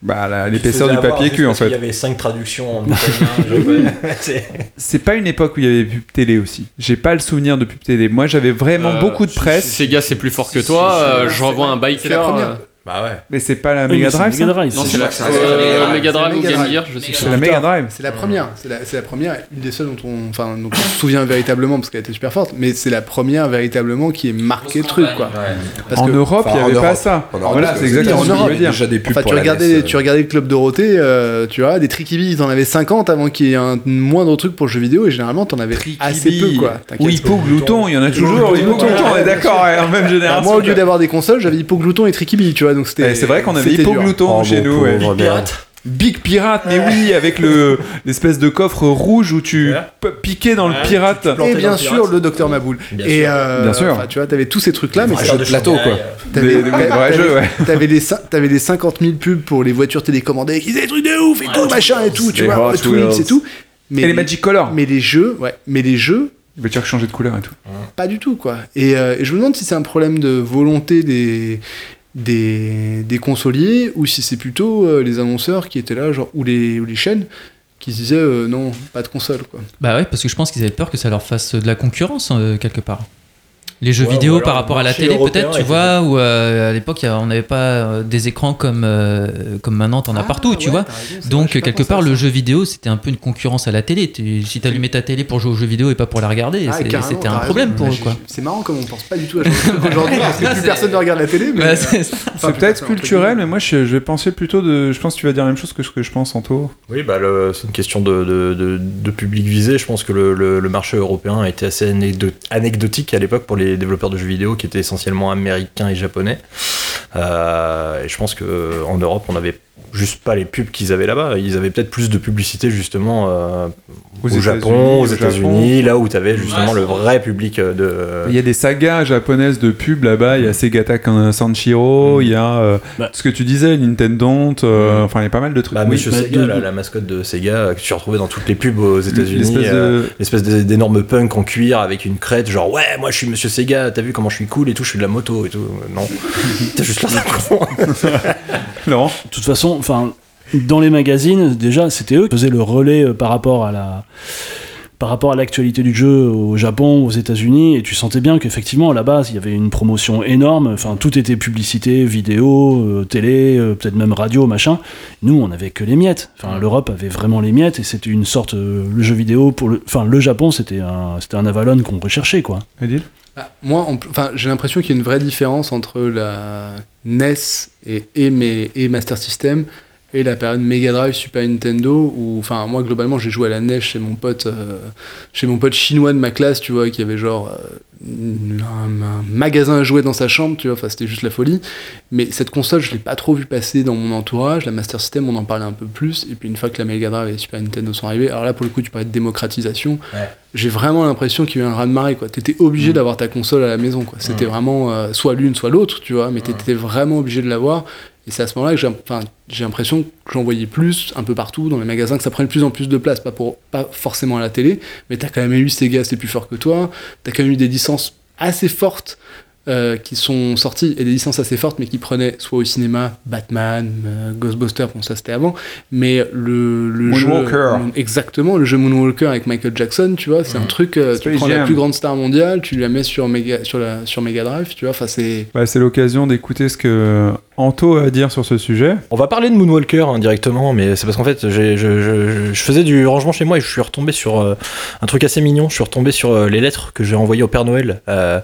bah, là, l'épaisseur du papier cul, en fait. Il y avait cinq traductions en italien. c'est... c'est pas une époque où il y avait pub télé aussi. J'ai pas le souvenir de pub télé. Moi, j'avais vraiment euh, beaucoup de presse. Sega, c'est plus fort que toi. C'est, c'est, euh, je revois un biker. Bah ouais. Mais c'est pas la Mega Drive, c'est non, c'est la, c'est la, euh, la Mega Drive ou Game Gear, je sais pas. C'est la Mega Drive. C'est la première, c'est la, c'est la première, une des seules dont on, enfin, dont on se souvient véritablement parce qu'elle était super forte, mais c'est la première véritablement qui est marquée truc quoi. Ouais. Parce en que, Europe, il y avait Europe, pas ça. Europe, voilà, c'est exactement ce que je veux dire. Déjà des pubs enfin, pour tu regardais, euh... tu regardais le Club Dorothée, euh, tu vois, des Tricky Bill, ils en avaient cinquante avant qu'il y ait un moindre truc pour le jeu vidéo et généralement t'en avais assez peu quoi. Ou Hippo Glouton, il y en a toujours. Hippo Glouton, on est d'accord, même génération. Moi, au lieu d'avoir des consoles, j'avais Hippo Glouton et Tricky Bill. Donc c'était, eh, c'est vrai qu'on avait Hippo Glouton oh, chez bon, nous. Ouais. Big Pirate. Big Pirate, mais oui, avec le, l'espèce de coffre rouge où tu ouais. piquais dans ouais, le pirate. Et bien sûr, le docteur Maboule. Bien et euh, bien sûr. Tu vois, t'avais tous ces trucs-là, mais c'était de plateau, quoi. T'avais des, t'avais, jeux, ouais. t'avais, des, t'avais des cinquante mille pubs pour les voitures télécommandées qui disaient des trucs de ouf et ouais, tout, machin et tout, tu vois, Twins et tout. Et les Magic Color. Mais les jeux, ouais, mais les jeux. Les voitures qui changeaient de couleur et tout. Pas du tout, quoi. Et je me demande si c'est un problème de volonté des. Des, des consoliers ou si c'est plutôt euh, les annonceurs qui étaient là genre, ou, les, ou les chaînes qui se disaient euh, non, pas de console quoi. Bah ouais, parce que je pense qu'ils avaient peur que ça leur fasse de la concurrence euh, quelque part les jeux ouais, vidéo voilà, par rapport à la télé peut-être tu vois ou euh, à l'époque a, on n'avait pas des écrans comme, euh, comme maintenant t'en as ah, partout tu ouais, vois raison, donc vrai, quelque part le jeu vidéo c'était un peu une concurrence à la télé tu, si t'allumais ta télé pour jouer aux jeux vidéo et pas pour la regarder ah, c'est, c'était un problème raison. Pour mais eux quoi. C'est marrant comme on pense pas du tout à aujourd'hui parce que plus personne ne regarde la télé mais bah, c'est, ça. Enfin, c'est peut-être culturel mais moi je, je vais penser plutôt de je pense que tu vas dire la même chose que ce que je pense Anto. Oui bah c'est une question de public visé je pense que le marché européen était assez anecdotique à l'époque pour les développeurs de jeux vidéo qui étaient essentiellement américains et japonais euh, et je pense qu'en Europe on avait juste pas les pubs qu'ils avaient là-bas ils avaient peut-être plus de publicité justement euh, au Japon, aux États-Unis là où t'avais justement ouais, le vrai public de... il y a des sagas japonaises de pubs là-bas, il y a Sega Sanshiro mm. il y a euh, bah. ce que tu disais Nintendo, euh, mm. enfin il y a pas mal de trucs bah, oui, Monsieur Sega, la, la mascotte de Sega que tu retrouvais dans toutes les pubs aux États-Unis l'espèce, euh, de... l'espèce d'énorme punk en cuir avec une crête genre ouais moi je suis Monsieur Sega t'as vu comment je suis cool et tout je suis de la moto et tout non t'as juste l'air con non de toute façon enfin, dans les magazines, déjà, c'était eux qui faisaient le relais euh, par rapport à la, par rapport à l'actualité du jeu au Japon, aux États-Unis, et tu sentais bien qu'effectivement, là-bas, il y avait une promotion énorme. Enfin, tout était publicité, vidéo, euh, télé, euh, peut-être même radio, machin. Nous, on n'avait que les miettes. Enfin, l'Europe avait vraiment les miettes, et c'était une sorte euh, le jeu vidéo pour le, enfin, le Japon, c'était un, c'était un Avalon qu'on recherchait, quoi. Adil ? Ah, moi, on, enfin, j'ai l'impression qu'il y a une vraie différence entre la N E S et, et, mes, et Master System et la période Mega Drive Super Nintendo où, enfin, moi globalement j'ai joué à la N E S chez mon pote euh, chez mon pote chinois de ma classe tu vois qui avait genre euh, un, un magasin à jouer dans sa chambre tu vois enfin c'était juste la folie mais cette console je l'ai pas trop vu passer dans mon entourage la Master System on en parlait un peu plus et puis une fois que la Mega Drive et Super Nintendo sont arrivés alors là pour le coup tu parlais de démocratisation ouais. J'ai vraiment l'impression qu'il y a eu un raz-de-marée quoi t'étais obligé mmh. d'avoir ta console à la maison quoi c'était mmh. vraiment euh, soit l'une soit l'autre tu vois mais t'étais mmh. vraiment obligé de l'avoir. Et c'est à ce moment-là que j'ai, enfin, j'ai l'impression que j'en voyais plus un peu partout dans les magasins, que ça prend de plus en plus de place, pas, pour, pas forcément à la télé, mais t'as quand même eu Sega, c'est plus fort que toi, t'as quand même eu des licences assez fortes euh, qui sont sorties, et des licences assez fortes, mais qui prenaient soit au cinéma, Batman, euh, Ghostbusters, bon ça c'était avant, mais le, le jeu... Moonwalker. Exactement, le jeu Moonwalker avec Michael Jackson, tu vois, c'est mmh. un truc, euh, tu prends la plus grande star mondiale, tu la mets sur Mega, sur la, sur Mega Drive, tu vois, enfin c'est... Bah, c'est l'occasion d'écouter ce que... Anto à dire sur ce sujet. On va parler de Moonwalker hein, directement, mais c'est parce qu'en fait, j'ai, je, je, je faisais du rangement chez moi et je suis retombé sur euh, un truc assez mignon. Je suis retombé sur euh, les lettres que j'ai envoyées au Père Noël euh,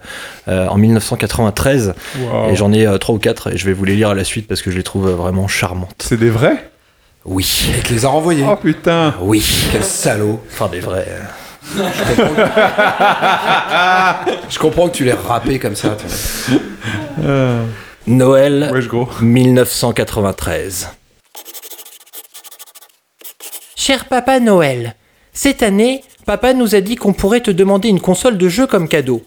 euh, en dix-neuf cent quatre-vingt-treize. Wow. Et j'en ai euh, trois ou quatre et je vais vous les lire à la suite parce que je les trouve euh, vraiment charmantes. C'est des vrais ? Oui. Et tu les as renvoyées ? Oh putain ! Oui. Quel salaud ! Enfin, des vrais... Euh... Je comprends, que... je comprends que tu les rappais comme ça. euh... Noël dix-neuf cent quatre-vingt-treize. Cher Papa Noël, cette année, Papa nous a dit qu'on pourrait te demander une console de jeu comme cadeau.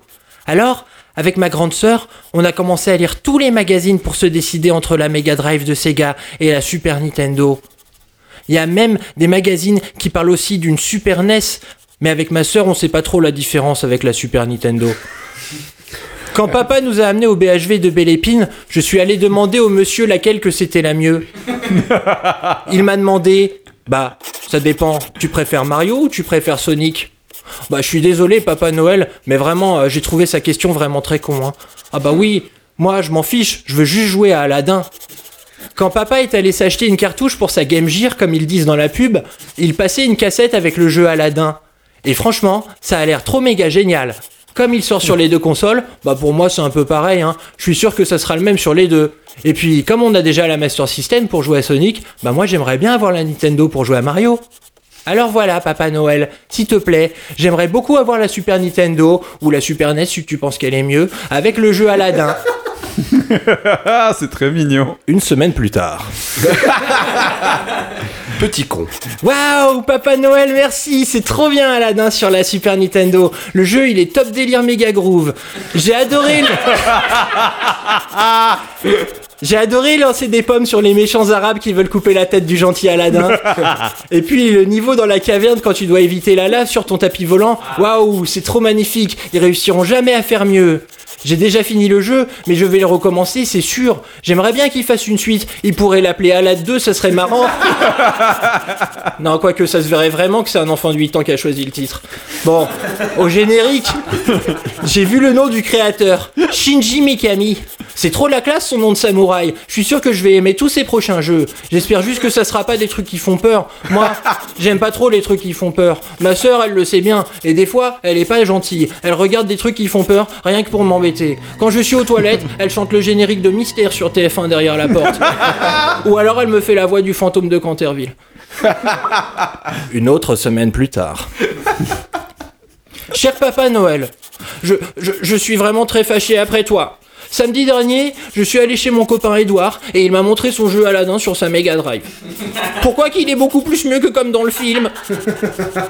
Alors, avec ma grande sœur, on a commencé à lire tous les magazines pour se décider entre la Mega Drive de Sega et la Super Nintendo. Il y a même des magazines qui parlent aussi d'une Super N E S, mais avec ma sœur, on sait pas trop la différence avec la Super Nintendo. Quand papa nous a amené au B H V de Belle-Épine, je suis allé demander au monsieur laquelle que c'était la mieux. Il m'a demandé, bah, ça dépend, tu préfères Mario ou tu préfères Sonic ? Bah, je suis désolé, Papa Noël, mais vraiment, euh, j'ai trouvé sa question vraiment très con, hein. Ah bah oui, moi, je m'en fiche, je veux juste jouer à Aladdin. Quand papa est allé s'acheter une cartouche pour sa Game Gear, comme ils disent dans la pub, il passait une cassette avec le jeu Aladdin. Et franchement, ça a l'air trop méga génial. Comme il sort sur les deux consoles, bah pour moi c'est un peu pareil, hein. Je suis sûr que ça sera le même sur les deux. Et puis, comme on a déjà la Master System pour jouer à Sonic, bah moi j'aimerais bien avoir la Nintendo pour jouer à Mario. Alors voilà, Papa Noël, s'il te plaît, j'aimerais beaucoup avoir la Super Nintendo, ou la Super N E S si tu penses qu'elle est mieux, avec le jeu Aladdin. C'est très mignon. Une semaine plus tard. Petit con. Waouh, Papa Noël, merci, c'est trop bien Aladdin sur la Super Nintendo. Le jeu, il est top délire méga groove. J'ai adoré... Le... J'ai adoré lancer des pommes sur les méchants arabes qui veulent couper la tête du gentil Aladdin. Et puis le niveau dans la caverne quand tu dois éviter la lave sur ton tapis volant, waouh, c'est trop magnifique, ils réussiront jamais à faire mieux. J'ai déjà fini le jeu, mais je vais le recommencer, c'est sûr. J'aimerais bien qu'ils fassent une suite, ils pourraient l'appeler Aladdin deux, ça serait marrant. Non, quoique ça se verrait vraiment que c'est un enfant de huit ans qui a choisi le titre. Bon, au générique, j'ai vu le nom du créateur, Shinji Mikami. C'est trop la classe son nom de samouraï. Je suis sûr que je vais aimer tous ces prochains jeux. J'espère juste que ça sera pas des trucs qui font peur. Moi, j'aime pas trop les trucs qui font peur. Ma sœur, elle le sait bien. Et des fois, elle est pas gentille. Elle regarde des trucs qui font peur, rien que pour m'embêter. Quand je suis aux toilettes, elle chante le générique de Mystère sur T F un derrière la porte. Ou alors elle me fait la voix du fantôme de Canterville. Une autre semaine plus tard. Cher Papa Noël, je, je, je suis vraiment très fâché après toi. Samedi dernier, je suis allé chez mon copain Edouard et il m'a montré son jeu Aladdin sur sa Mega Drive. Pourquoi qu'il est beaucoup plus mieux que comme dans le film ?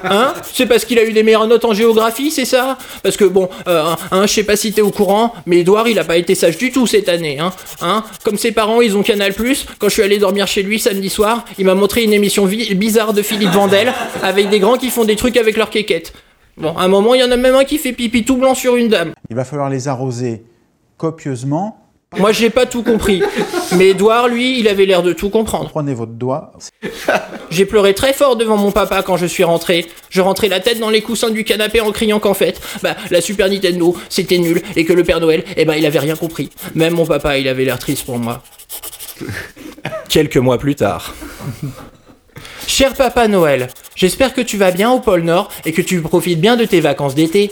Hein ? C'est parce qu'il a eu des meilleures notes en géographie, c'est ça ? Parce que bon, euh, hein, je sais pas si t'es au courant, mais Edouard il a pas été sage du tout cette année, hein. Hein ? Comme ses parents ils ont Canal plus, quand je suis allé dormir chez lui samedi soir, il m'a montré une émission vi- bizarre de Philippe Vandel avec des grands qui font des trucs avec leurs quéquettes. Bon, à un moment il y en a même un qui fait pipi tout blanc sur une dame. Il va falloir les arroser. Copieusement. Moi, j'ai pas tout compris. Mais Edouard, lui, il avait l'air de tout comprendre. Prenez votre doigt. J'ai pleuré très fort devant mon papa quand je suis rentré. Je rentrais la tête dans les coussins du canapé en criant qu'en fait, bah, la Super Nintendo, c'était nul et que le Père Noël, eh ben, il avait rien compris. Même mon papa, il avait l'air triste pour moi. Quelques mois plus tard. Cher Papa Noël, j'espère que tu vas bien au pôle Nord et que tu profites bien de tes vacances d'été.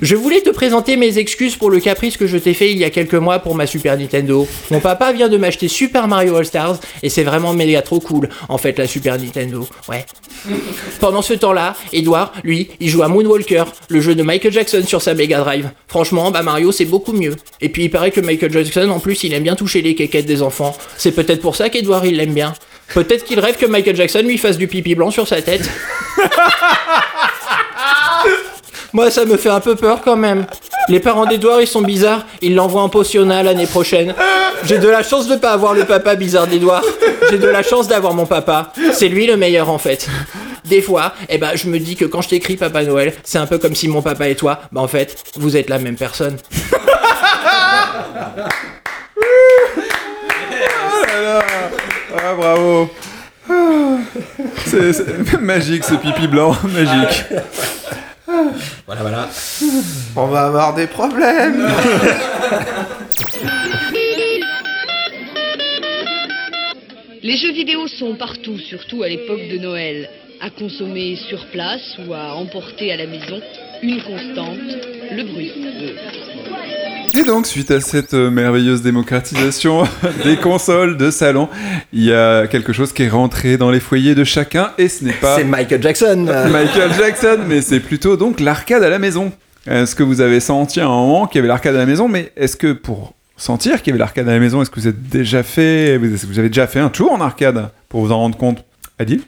Je voulais te présenter mes excuses pour le caprice que je t'ai fait il y a quelques mois pour ma Super Nintendo. Mon papa vient de m'acheter Super Mario All-Stars et c'est vraiment méga trop cool, en fait, la Super Nintendo, ouais. Pendant ce temps-là, Edouard, lui, il joue à Moonwalker, le jeu de Michael Jackson sur sa Mega Drive. Franchement, bah Mario, c'est beaucoup mieux. Et puis il paraît que Michael Jackson, en plus, il aime bien toucher les quéquettes des enfants. C'est peut-être pour ça qu'Edouard, il l'aime bien. Peut-être qu'il rêve que Michael Jackson lui fasse du pipi blanc sur sa tête. Moi, ça me fait un peu peur quand même. Les parents d'Edouard, ils sont bizarres. Ils l'envoient en pensionnat l'année prochaine. J'ai de la chance de pas avoir le papa bizarre d'Edouard. J'ai de la chance d'avoir mon papa. C'est lui le meilleur, en fait. Des fois, eh ben, je me dis que quand je t'écris Papa Noël, c'est un peu comme si mon papa et toi, ben, en fait, vous êtes la même personne. Ah, bravo. C'est, c'est magique, ce pipi blanc. Magique. Voilà, voilà. On va avoir des problèmes. Les jeux vidéo sont partout, surtout à l'époque de Noël. À consommer sur place ou à emporter à la maison, une constante, le bruit. Et donc, suite à cette euh, merveilleuse démocratisation des consoles de salon, il y a quelque chose qui est rentré dans les foyers de chacun, et ce n'est pas... C'est Michael Jackson euh... Michael Jackson, mais c'est plutôt donc l'arcade à la maison. Est-ce que vous avez senti à un moment qu'il y avait l'arcade à la maison, mais est-ce que pour sentir qu'il y avait l'arcade à la maison, est-ce que vous êtes déjà fait... Est-ce que vous avez déjà fait un tour en arcade, pour vous en rendre compte, Adil?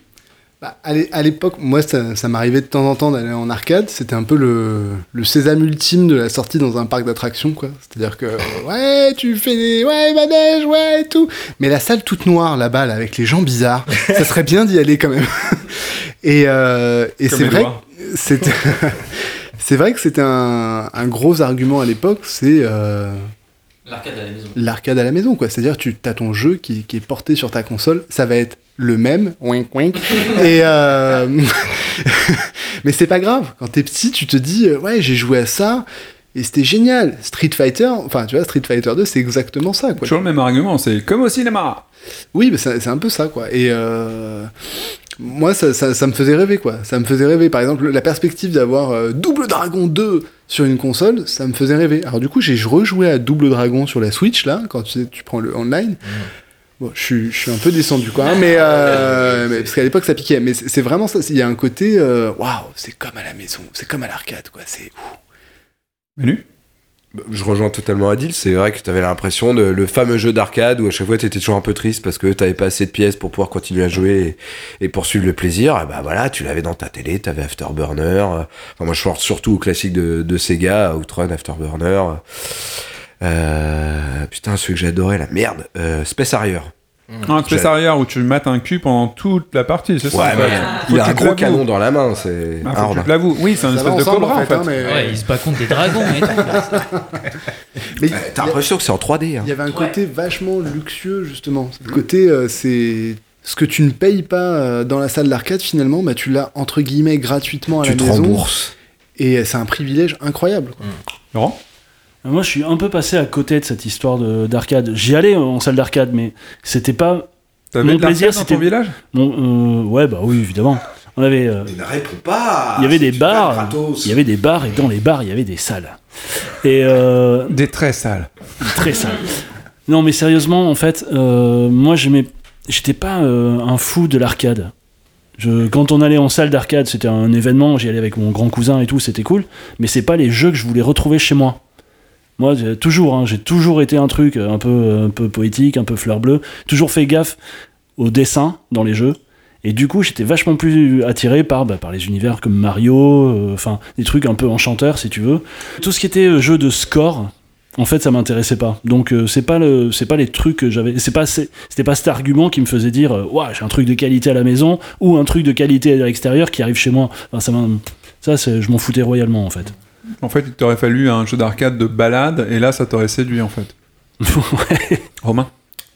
Bah, à l'époque, moi, ça, ça m'arrivait de temps en temps d'aller en arcade. C'était un peu le, le sésame ultime de la sortie dans un parc d'attractions, quoi. C'est-à-dire que, ouais, tu fais des... Ouais, manège, ouais, et tout. Mais la salle toute noire, là-bas, là, avec les gens bizarres, ça serait bien d'y aller, quand même. Et, euh, et c'est vrai... C'était... C'est vrai que c'était un, un gros argument à l'époque, c'est... Euh... L'arcade à la maison. L'arcade à la maison, quoi. C'est-à-dire tu as ton jeu qui, qui est porté sur ta console, ça va être le même, wink wink, et... Euh... Mais c'est pas grave, quand t'es petit, tu te dis, euh, ouais, j'ai joué à ça... Et c'était génial. Street Fighter, enfin tu vois, Street Fighter deux, c'est exactement ça, quoi. Toujours le même argument, c'est comme au cinéma. Oui, mais c'est, c'est un peu ça, quoi. Et euh, moi, ça, ça, ça me faisait rêver, quoi. Ça me faisait rêver. Par exemple, la perspective d'avoir euh, Double Dragon deux sur une console, ça me faisait rêver. Alors du coup, j'ai rejoué à Double Dragon sur la Switch, là, quand tu, tu prends le online. Mmh. Bon, je suis, je suis un peu descendu, quoi, hein, mais, euh, mais parce qu'à l'époque ça piquait. Mais c'est, c'est vraiment ça. Il y a un côté, waouh, wow, c'est comme à la maison, c'est comme à l'arcade, quoi. C'est ouf. Manu ? Je rejoins totalement Adil, c'est vrai que t'avais l'impression de le fameux jeu d'arcade où à chaque fois t'étais toujours un peu triste parce que t'avais pas assez de pièces pour pouvoir continuer à jouer et, et poursuivre le plaisir. Et bah voilà, tu l'avais dans ta télé, t'avais Afterburner. Enfin, moi je pense surtout aux classiques de, de Sega, Outrun, Afterburner. Euh, putain, celui que j'adorais, la merde, euh, Space Harrier. Un Space Harrier où tu mates un cul pendant toute la partie, c'est ouais, ça. Ouais, il a un gros canon dans la main, c'est. Ah, faut que tu te l'avoues. Oui, c'est un espèce de cobra, en fait. Hein, mais... Ouais, il se bat contre des dragons et tout. Mais euh, t'as l'impression a... que c'est en trois D. Hein. Il y avait un côté ouais. vachement luxueux, justement. Le côté, euh, c'est. Ce que tu ne payes pas dans la salle d'arcade, finalement, bah, tu l'as entre guillemets gratuitement à tu la maison. Tu te rembourses. Et c'est un privilège incroyable. Quoi. Laurent ? Moi, je suis un peu passé à côté de cette histoire de, d'arcade. J'y allais en salle d'arcade, mais c'était pas t'avais mon de plaisir. C'était dans ton village. Mon, euh, ouais, bah oui, évidemment. On avait. Euh, mais ne réponds pas. Il y avait des bars. Il y avait des bars et dans les bars, il y avait des salles. Et euh, des très salles. Très salles. Non, mais sérieusement, en fait, euh, moi, j'aimais. J'étais pas euh, un fou de l'arcade. Je, quand on allait en salle d'arcade, c'était un événement. J'y allais avec mon grand cousin et tout, c'était cool. Mais c'est pas les jeux que je voulais retrouver chez moi. Moi, toujours, hein, j'ai toujours été un truc un peu, un peu poétique, un peu fleur bleue. Toujours fait gaffe au dessin dans les jeux. Et du coup, j'étais vachement plus attiré par, bah, par les univers comme Mario, enfin, euh, des trucs un peu enchanteurs, si tu veux. Tout ce qui était jeu de score, en fait, ça m'intéressait pas. Donc, euh, c'est pas le, c'est pas les trucs que j'avais... C'est pas, c'est, c'était pas cet argument qui me faisait dire « Ouah, j'ai un truc de qualité à la maison » ou « un truc de qualité à l'extérieur qui arrive chez moi. » Enfin, ça, ça c'est, je m'en foutais royalement, en fait. En fait, il t'aurait fallu un jeu d'arcade de balade, et là, ça t'aurait séduit, en fait. Ouais. Romain ?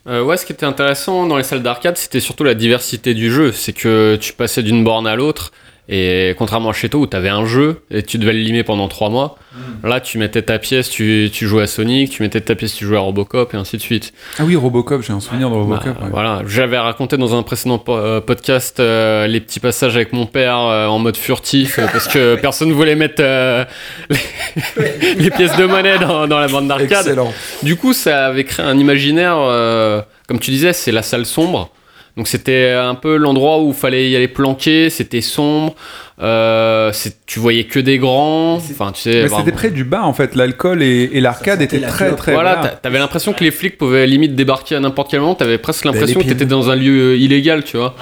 Euh, ouais, ce qui était intéressant dans les salles d'arcade, c'était surtout la diversité du jeu. C'est que tu passais d'une borne à l'autre, et contrairement à chez toi, où t'avais un jeu, et tu devais le limer pendant trois mois, mmh. là, tu mettais ta pièce, tu, tu jouais à Sonic, tu mettais ta pièce, tu jouais à Robocop, et ainsi de suite. Ah oui, Robocop, j'ai un souvenir de Robocop. Bah, ouais. Voilà, j'avais raconté dans un précédent po- podcast euh, les petits passages avec mon père euh, en mode furtif, euh, parce que personne ne voulait mettre euh, les, les pièces de monnaie dans, dans la bande d'arcade. Excellent. Du coup, ça avait créé un imaginaire, euh, comme tu disais, c'est la salle sombre. Donc c'était un peu l'endroit où il fallait y aller planquer, c'était sombre, euh, c'est, tu voyais que des grands. Enfin, tu sais, mais vraiment. C'était près du bar en fait, l'alcool et, et l'arcade étaient la très très... Voilà, t'a, t'avais l'impression que les flics pouvaient limite débarquer à n'importe quel moment, t'avais presque l'impression que t'étais dans un lieu illégal, tu vois.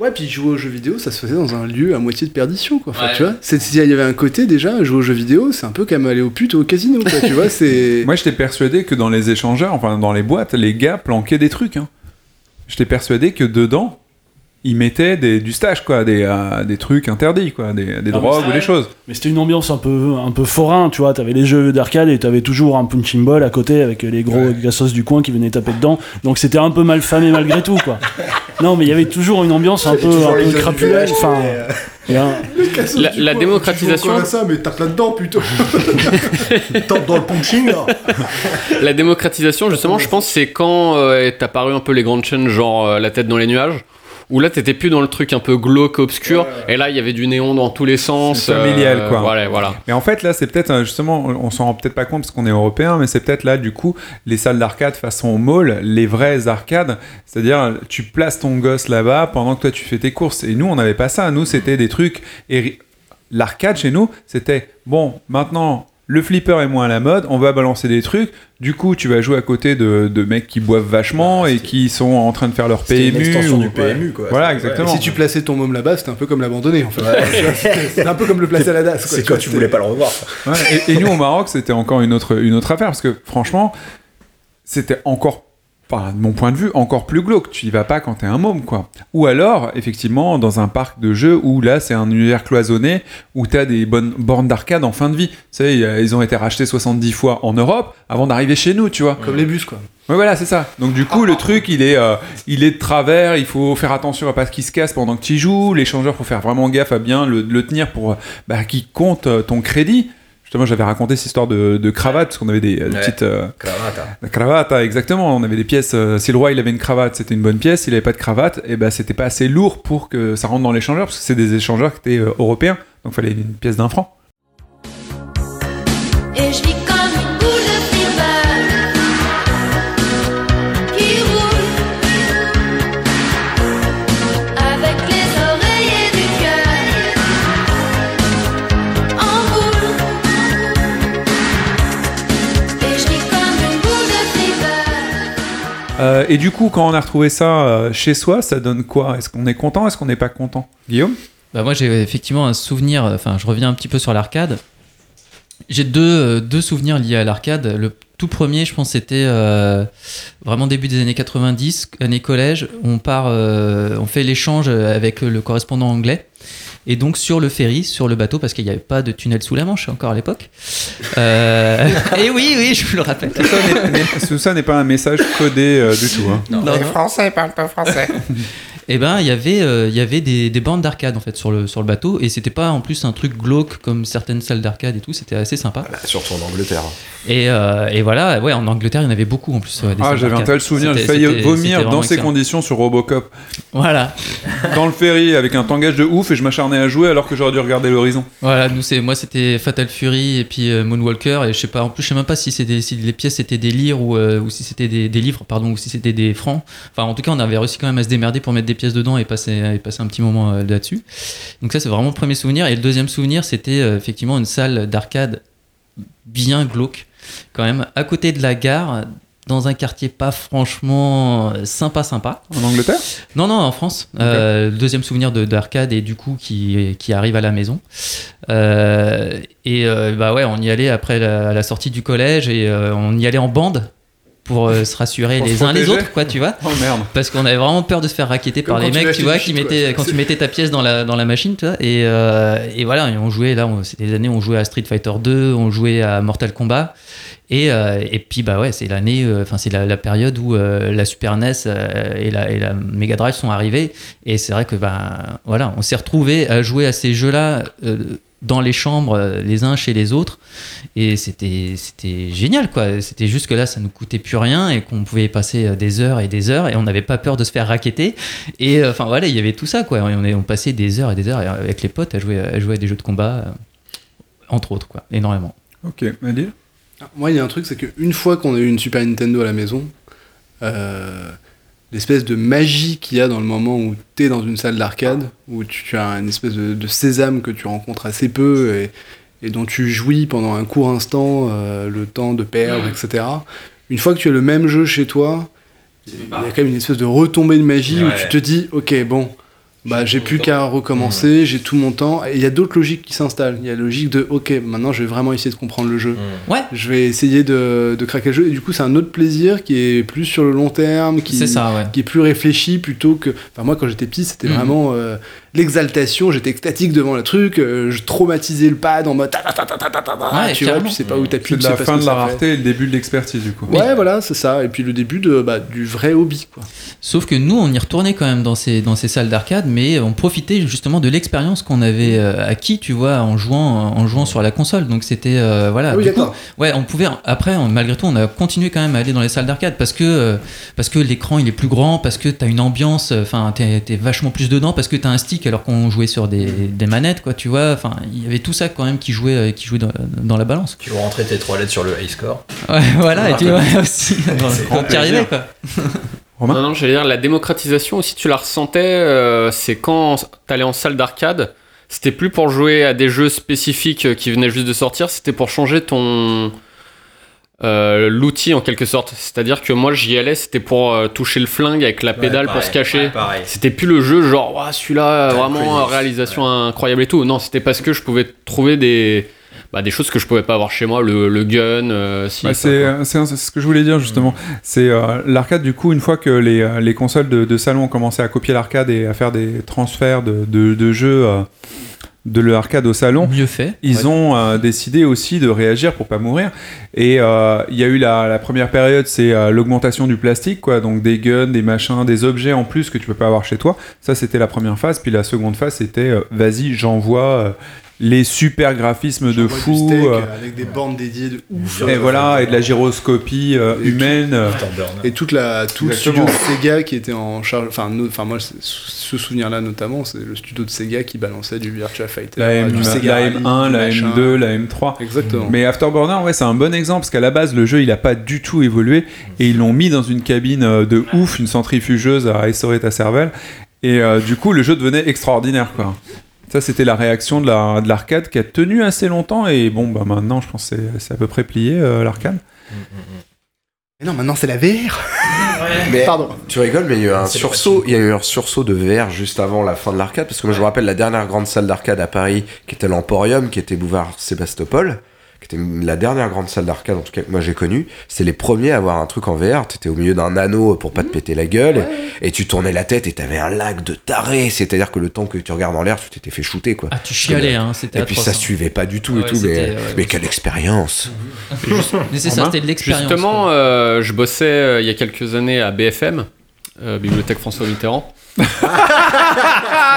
Ouais, puis jouer aux jeux vidéo, ça se faisait dans un lieu à moitié de perdition, quoi. Enfin, ouais. Tu vois, il y avait un côté déjà, jouer aux jeux vidéo, c'est un peu comme aller au pute ou au casino, quoi, tu vois, c'est... Moi j'étais persuadé que dans les échangeurs, enfin dans les boîtes, les gars planquaient des trucs, hein. J'étais persuadé que dedans, ils mettaient des, du stage, quoi, des, euh, des trucs interdits, quoi, des, des non, drogues ou des choses. Mais c'était une ambiance un peu, un peu forain, tu vois. T'avais les jeux d'arcade et t'avais toujours un punching ball à côté avec les gros ouais. gassos du coin qui venaient taper dedans. Donc c'était un peu mal famé malgré tout, quoi. Non, mais il y avait toujours une ambiance un peu, un peu crapuleuse. Enfin, euh... la, la coin, démocratisation. Tu ça, mais tape là-dedans plutôt. Tape dans le punching. Là. La démocratisation, justement, je pense, c'est quand euh, est apparu un peu les grandes chaînes, genre euh, La Tête dans les Nuages. Où là t'étais plus dans le truc un peu glauque, obscur, ouais, ouais, ouais. Et là il y avait du néon dans tous les sens. C'est familial euh, quoi. Voilà, voilà. Mais en fait là c'est peut-être justement, on s'en rend peut-être pas compte parce qu'on est européen, mais c'est peut-être là du coup les salles d'arcade façon mall, les vraies arcades, c'est-à-dire tu places ton gosse là-bas pendant que toi tu fais tes courses. Et nous on n'avait pas ça, nous c'était des trucs. Et l'arcade chez nous c'était bon maintenant. Le flipper est moins à la mode, on va balancer des trucs. Du coup, tu vas jouer à côté de, de mecs qui boivent vachement ah, et qui sont en train de faire leur P M U. Une extension ou... du P M U, quoi. Voilà, exactement. Et si tu plaçais ton môme là-bas, c'était un peu comme l'abandonner, en fait. Ouais. C'est un peu comme le placer à la D A S, quoi. C'est quand tu, tu voulais pas le revoir. Ouais. Et, et nous, au Maroc, c'était encore une autre, une autre affaire, parce que franchement, c'était encore enfin, de mon point de vue, encore plus glauque. Tu y vas pas quand t'es un môme, quoi. Ou alors, effectivement, dans un parc de jeux où là, c'est un univers cloisonné, où t'as des bonnes bornes d'arcade en fin de vie. Tu sais, ils ont été rachetés soixante-dix fois en Europe avant d'arriver chez nous, tu vois. Comme les bus, quoi. Ouais, voilà, c'est ça. Donc, du coup, le truc, il est, euh, il est de travers. Il faut faire attention à pas ce qui se casse pendant que t'y joues. L'échangeur, faut faire vraiment gaffe à bien le, le tenir pour, bah, qu'il compte ton crédit. Justement, j'avais raconté cette histoire de, de cravate, parce qu'on avait des, des ouais, petites... Euh, cravate. Cravate, exactement. On avait des pièces... Euh, si le roi, il avait une cravate, c'était une bonne pièce. S'il n'avait pas de cravate, eh ben, c'était pas assez lourd pour que ça rentre dans l'échangeur, parce que c'est des échangeurs qui étaient euh, européens. Donc, il fallait une pièce d'un franc. Et je vis comme une boule de pivot qui roule avec les oreillers du cœur. Euh, et du coup, quand on a retrouvé ça euh, chez soi, ça donne quoi ? Est-ce qu'on est content ? Est-ce qu'on n'est pas content ? Guillaume ? Bah moi, j'ai effectivement un souvenir. Enfin, je reviens un petit peu sur l'arcade. J'ai deux, euh, deux souvenirs liés à l'arcade. Le tout premier, je pense, c'était euh, vraiment début des années quatre-vingt-dix, année collège. On part, euh, on fait l'échange avec le correspondant anglais. Et donc sur le ferry, sur le bateau, parce qu'il n'y avait pas de tunnel sous la Manche encore à l'époque. Euh... et oui, oui, je vous le rappelle. Tout ça n'est, n'est, ça n'est pas un message codé euh, du tout. Hein. Non, non, les non. Français parlent pas français. Eh ben, il y avait, euh, il y avait des, des bandes d'arcade en fait sur le sur le bateau, et c'était pas en plus un truc glauque comme certaines salles d'arcade et tout. C'était assez sympa. Voilà, surtout en Angleterre. Et euh, et voilà, ouais, en Angleterre, il y en avait beaucoup en plus. Ouais, des ah, j'avais d'arcade. Un tel souvenir, j'ai failli vomir dans ces excellent. Conditions sur Robocop. Voilà. Dans le ferry avec un tangage de ouf, et je m'acharnais à jouer alors que j'aurais dû regarder l'horizon. Voilà, nous c'est moi c'était Fatal Fury et puis euh, Moonwalker, et je sais pas, en plus je sais même pas si c'était si les pièces c'était des livres ou euh, ou si c'était des, des livres pardon ou si c'était des francs. Enfin, en tout cas, on avait réussi quand même à se démerder pour mettre des pièces dedans et passer, et passer un petit moment euh, là-dessus. Donc ça, c'est vraiment le premier souvenir. Et le deuxième souvenir, c'était euh, effectivement une salle d'arcade bien glauque quand même, à côté de la gare, dans un quartier pas franchement sympa sympa. En Angleterre ? Non, non, en France. Okay. Euh, deuxième souvenir de, d'arcade et du coup qui, qui arrive à la maison. Euh, et euh, bah ouais, on y allait après la, la sortie du collège et euh, on y allait en bande. Pour euh, se rassurer pour les se uns les autres, quoi, tu vois. Oh merde. Parce qu'on avait vraiment peur de se faire racketter par les mecs, tu vois, qui mettaient, quand tu mettais ta pièce dans la, dans la machine, tu vois. Et, euh, et voilà, et on jouait, là, on, c'était les années où on jouait à Street Fighter deux, on jouait à Mortal Kombat. Et, euh, et puis, bah ouais, c'est l'année, enfin, euh, c'est la, la période où euh, la Super N E S euh, et, la, et la Mega Drive sont arrivées. Et c'est vrai que, bah, voilà, on s'est retrouvés à jouer à ces jeux-là. Euh, dans les chambres les uns chez les autres, et c'était, c'était génial quoi. C'était juste que là ça nous coûtait plus rien et qu'on pouvait passer des heures et des heures et on n'avait pas peur de se faire racketter et enfin euh, voilà, il y avait tout ça quoi. On, on passait des heures et des heures avec les potes à jouer, à jouer à des jeux de combat euh, entre autres quoi, énormément. Ok, Adil ? Moi il y a un truc, c'est qu'une fois qu'on a eu une Super Nintendo à la maison, euh, l'espèce de magie qu'il y a dans le moment où t'es dans une salle d'arcade, où tu, tu as une espèce de, de sésame que tu rencontres assez peu et, et dont tu jouis pendant un court instant, euh, le temps de perdre, et cetera. Une fois que tu as le même jeu chez toi, il y a quand même une espèce de retombée de magie, ouais. Où tu te dis, ok, bon, bah, j'ai plus qu'à recommencer, mmh. J'ai tout mon temps. Et il y a d'autres logiques qui s'installent. Il y a la logique de, ok, maintenant je vais vraiment essayer de comprendre le jeu. Mmh. Ouais. Je vais essayer de, de craquer le jeu. Et du coup, c'est un autre plaisir qui est plus sur le long terme, qui, c'est ça, ouais. Qui est plus réfléchi plutôt que... Enfin, moi, quand j'étais petit, c'était mmh. vraiment euh, l'exaltation. J'étais extatique devant le truc. Euh, je traumatisais le pad en mode... Ouais, tu vois, tu sais pas où t'appuies. C'est la fin de la rareté et le début de l'expertise, du coup. Ouais, voilà, c'est ça. Et puis le début de, bah, du vrai hobby, quoi. Sauf que nous, on y retournait quand même dans ces, dans ces salles d'arcade, mais on profitait justement de l'expérience qu'on avait acquis, tu vois, en jouant en jouant sur la console. Donc c'était euh, voilà. Oui, du coup, ouais, on pouvait après on, malgré tout on a continué quand même à aller dans les salles d'arcade parce que euh, parce que l'écran il est plus grand, parce que t'as une ambiance, enfin t'es, t'es vachement plus dedans, parce que t'as un stick alors qu'on jouait sur des, des manettes quoi, tu vois. Enfin il y avait tout ça quand même qui jouait qui jouait dans, dans la balance. Tu rentrais tes trois lettres sur le high score. Ouais, voilà, et tu vois aussi quand t'y arrivais quoi. Romain ? Non, non, j'allais dire, la démocratisation aussi, tu la ressentais, euh, c'est quand t'allais en salle d'arcade, c'était plus pour jouer à des jeux spécifiques qui venaient juste de sortir, c'était pour changer ton... Euh, l'outil en quelque sorte. C'est-à-dire que moi j'y allais, c'était pour euh, toucher le flingue avec la pédale, ouais, pareil, pour se cacher. Ouais, c'était plus le jeu genre, ouais, celui-là, vraiment, réalisation ouais. incroyable et tout. Non, c'était parce que je pouvais trouver des... bah, des choses que je pouvais pas avoir chez moi, le, le gun. Euh, si, bah, c'est, c'est, c'est ce que je voulais dire justement. Mmh. C'est euh, l'arcade, du coup, une fois que les, les consoles de, de salon ont commencé à copier l'arcade et à faire des transferts de, de, de jeux. Euh, de l'arcade au salon, mieux fait. Ils ouais. ont euh, décidé aussi de réagir pour pas mourir. Et il euh, y a eu la, la première période, c'est euh, l'augmentation du plastique, quoi. Donc des guns, des machins, des objets en plus que tu peux pas avoir chez toi. Ça, c'était la première phase. Puis la seconde phase, c'était euh, vas-y, j'envoie euh, les super graphismes j'envoie de fou, steak, euh, avec des bornes dédiées de ouf. Et voilà, et de la gyroscopie euh, et humaine. Tout, euh, et toute la tout le studio de Sega qui était en charge. Enfin, no, moi, ce souvenir-là notamment, c'est le studio de Sega qui balançait du Virtua Fighter, la, M, du Sega la M un, Rally, la machin. M deux, la M trois. Exactement. Mais Afterburner, ouais, c'est un bon exemple parce qu'à la base, le jeu, il a pas du tout évolué et ils l'ont mis dans une cabine de ouf, une centrifugeuse à essorer ta cervelle. Et euh, du coup, le jeu devenait extraordinaire, quoi. Ça, c'était la réaction de, la, de l'arcade qui a tenu assez longtemps. Et bon, bah maintenant, je pense que c'est, c'est à peu près plié, euh, l'arcade. Mais non, maintenant, c'est la V R. Ouais. Mais, pardon. Tu rigoles, mais il y a eu un c'est sursaut. Il y a eu un sursaut de V R juste avant la fin de l'arcade. Parce que moi, je me rappelle la dernière grande salle d'arcade à Paris, qui était l'Emporium, qui était boulevard Sébastopol, qui était la dernière grande salle d'arcade, en tout cas que moi j'ai connue. C'était les premiers à avoir un truc en V R. T'étais au milieu d'un anneau pour pas te péter la gueule, et, et tu tournais la tête et t'avais un lag de taré. C'est-à-dire que le temps que tu regardes en l'air, tu t'étais fait shooter, quoi. Ah, tu chialais, hein, c'était. Et puis ça suivait pas du tout, ouais, et tout, mais, ouais, mais quelle expérience. Juste, mais c'est ça, c'était de l'expérience. Justement, euh, je bossais euh, il y a quelques années à B F M, euh, Bibliothèque François Mitterrand.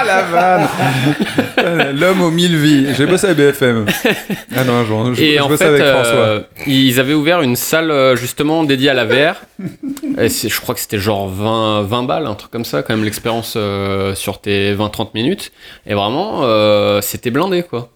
La vanne. L'homme aux mille vies. J'ai bossé à B F M. Ah non, je, je, et je en bossais fait, avec François. Euh, ils avaient ouvert une salle justement dédiée à la V R. Et je crois que c'était genre vingt balles, un truc comme ça, quand même, l'expérience euh, sur tes vingt trente minutes. Et vraiment, euh, c'était blindé, quoi.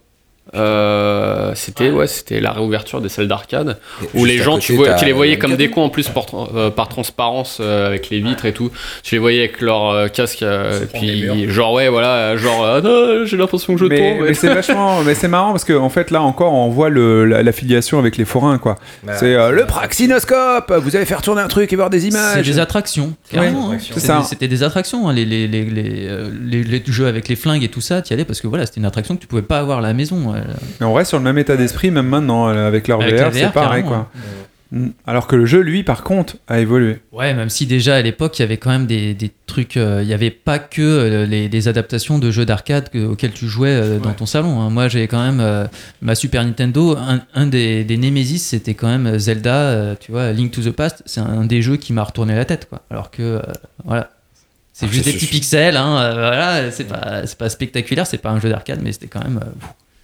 Euh, c'était, ouais, c'était la réouverture des salles d'arcade où les gens, tu, vois, tu les voyais comme des cons en plus pour, euh, par transparence, euh, avec les vitres et tout. Tu les voyais avec leur euh, casque, euh, puis genre, ouais, voilà, genre, ah, non, j'ai l'impression que je mais, tombe. Mais c'est vachement, mais c'est marrant parce que en fait, là encore, on voit le, la, l'affiliation avec les forains, quoi. Bah, c'est euh, le praxinoscope, vous allez faire tourner un truc et voir des images. C'est des attractions, carrément. Ouais, hein. c'est ça. Des, c'était des attractions, hein, les, les, les, les, les, les jeux avec les flingues et tout ça, t'y allais parce que voilà, c'était une attraction que tu pouvais pas avoir à la maison. Ouais. Mais on reste sur le même état d'esprit, même maintenant, avec leur avec V R, V R, c'est pareil, quoi. Ouais. Alors que le jeu, lui, par contre, a évolué. Ouais, même si déjà à l'époque, il y avait quand même des, des trucs. Euh, il n'y avait pas que euh, les, des adaptations de jeux d'arcade que, auxquels tu jouais euh, dans ouais. ton salon. Hein. Moi, j'avais quand même euh, ma Super Nintendo. Un, un des, des Nemesis, c'était quand même Zelda. Euh, tu vois, Link to the Past, c'est un des jeux qui m'a retourné la tête, quoi. Alors que, euh, voilà. C'est ah, juste c'est des petits pixels. Hein, euh, voilà, c'est pas, c'est pas spectaculaire, c'est pas un jeu d'arcade, mais c'était quand même. Euh,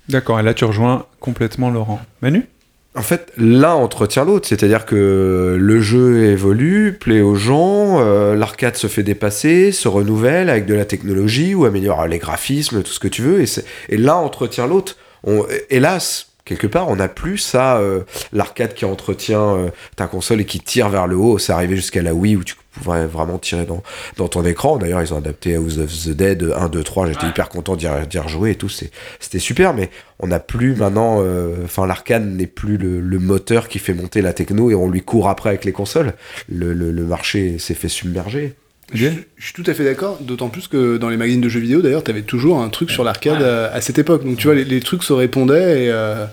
D'accord, et là tu rejoins complètement Laurent. Manu ? En fait, l'un entretient l'autre, c'est-à-dire que le jeu évolue, plaît aux gens, euh, l'arcade se fait dépasser, se renouvelle avec de la technologie ou améliore les graphismes, tout ce que tu veux, et, c'est, et l'un entretient l'autre. On, hélas, quelque part, on n'a plus ça, euh, l'arcade qui entretient euh, ta console et qui tire vers le haut. C'est arrivé jusqu'à la Wii où tu pouvais vraiment tirer dans, dans ton écran. D'ailleurs, ils ont adapté House of the Dead un, deux, trois. J'étais ouais. hyper content d'y, d'y rejouer et tout. C'est, c'était super, mais on n'a plus maintenant... Enfin, euh, l'arcade n'est plus le, le moteur qui fait monter la techno et on lui court après avec les consoles. Le, le, le marché s'est fait submerger. Je, je suis tout à fait d'accord, d'autant plus que dans les magazines de jeux vidéo, d'ailleurs, t'avais toujours un truc sur l'arcade à, à cette époque. Donc tu vois, les, les trucs se répondaient et euh,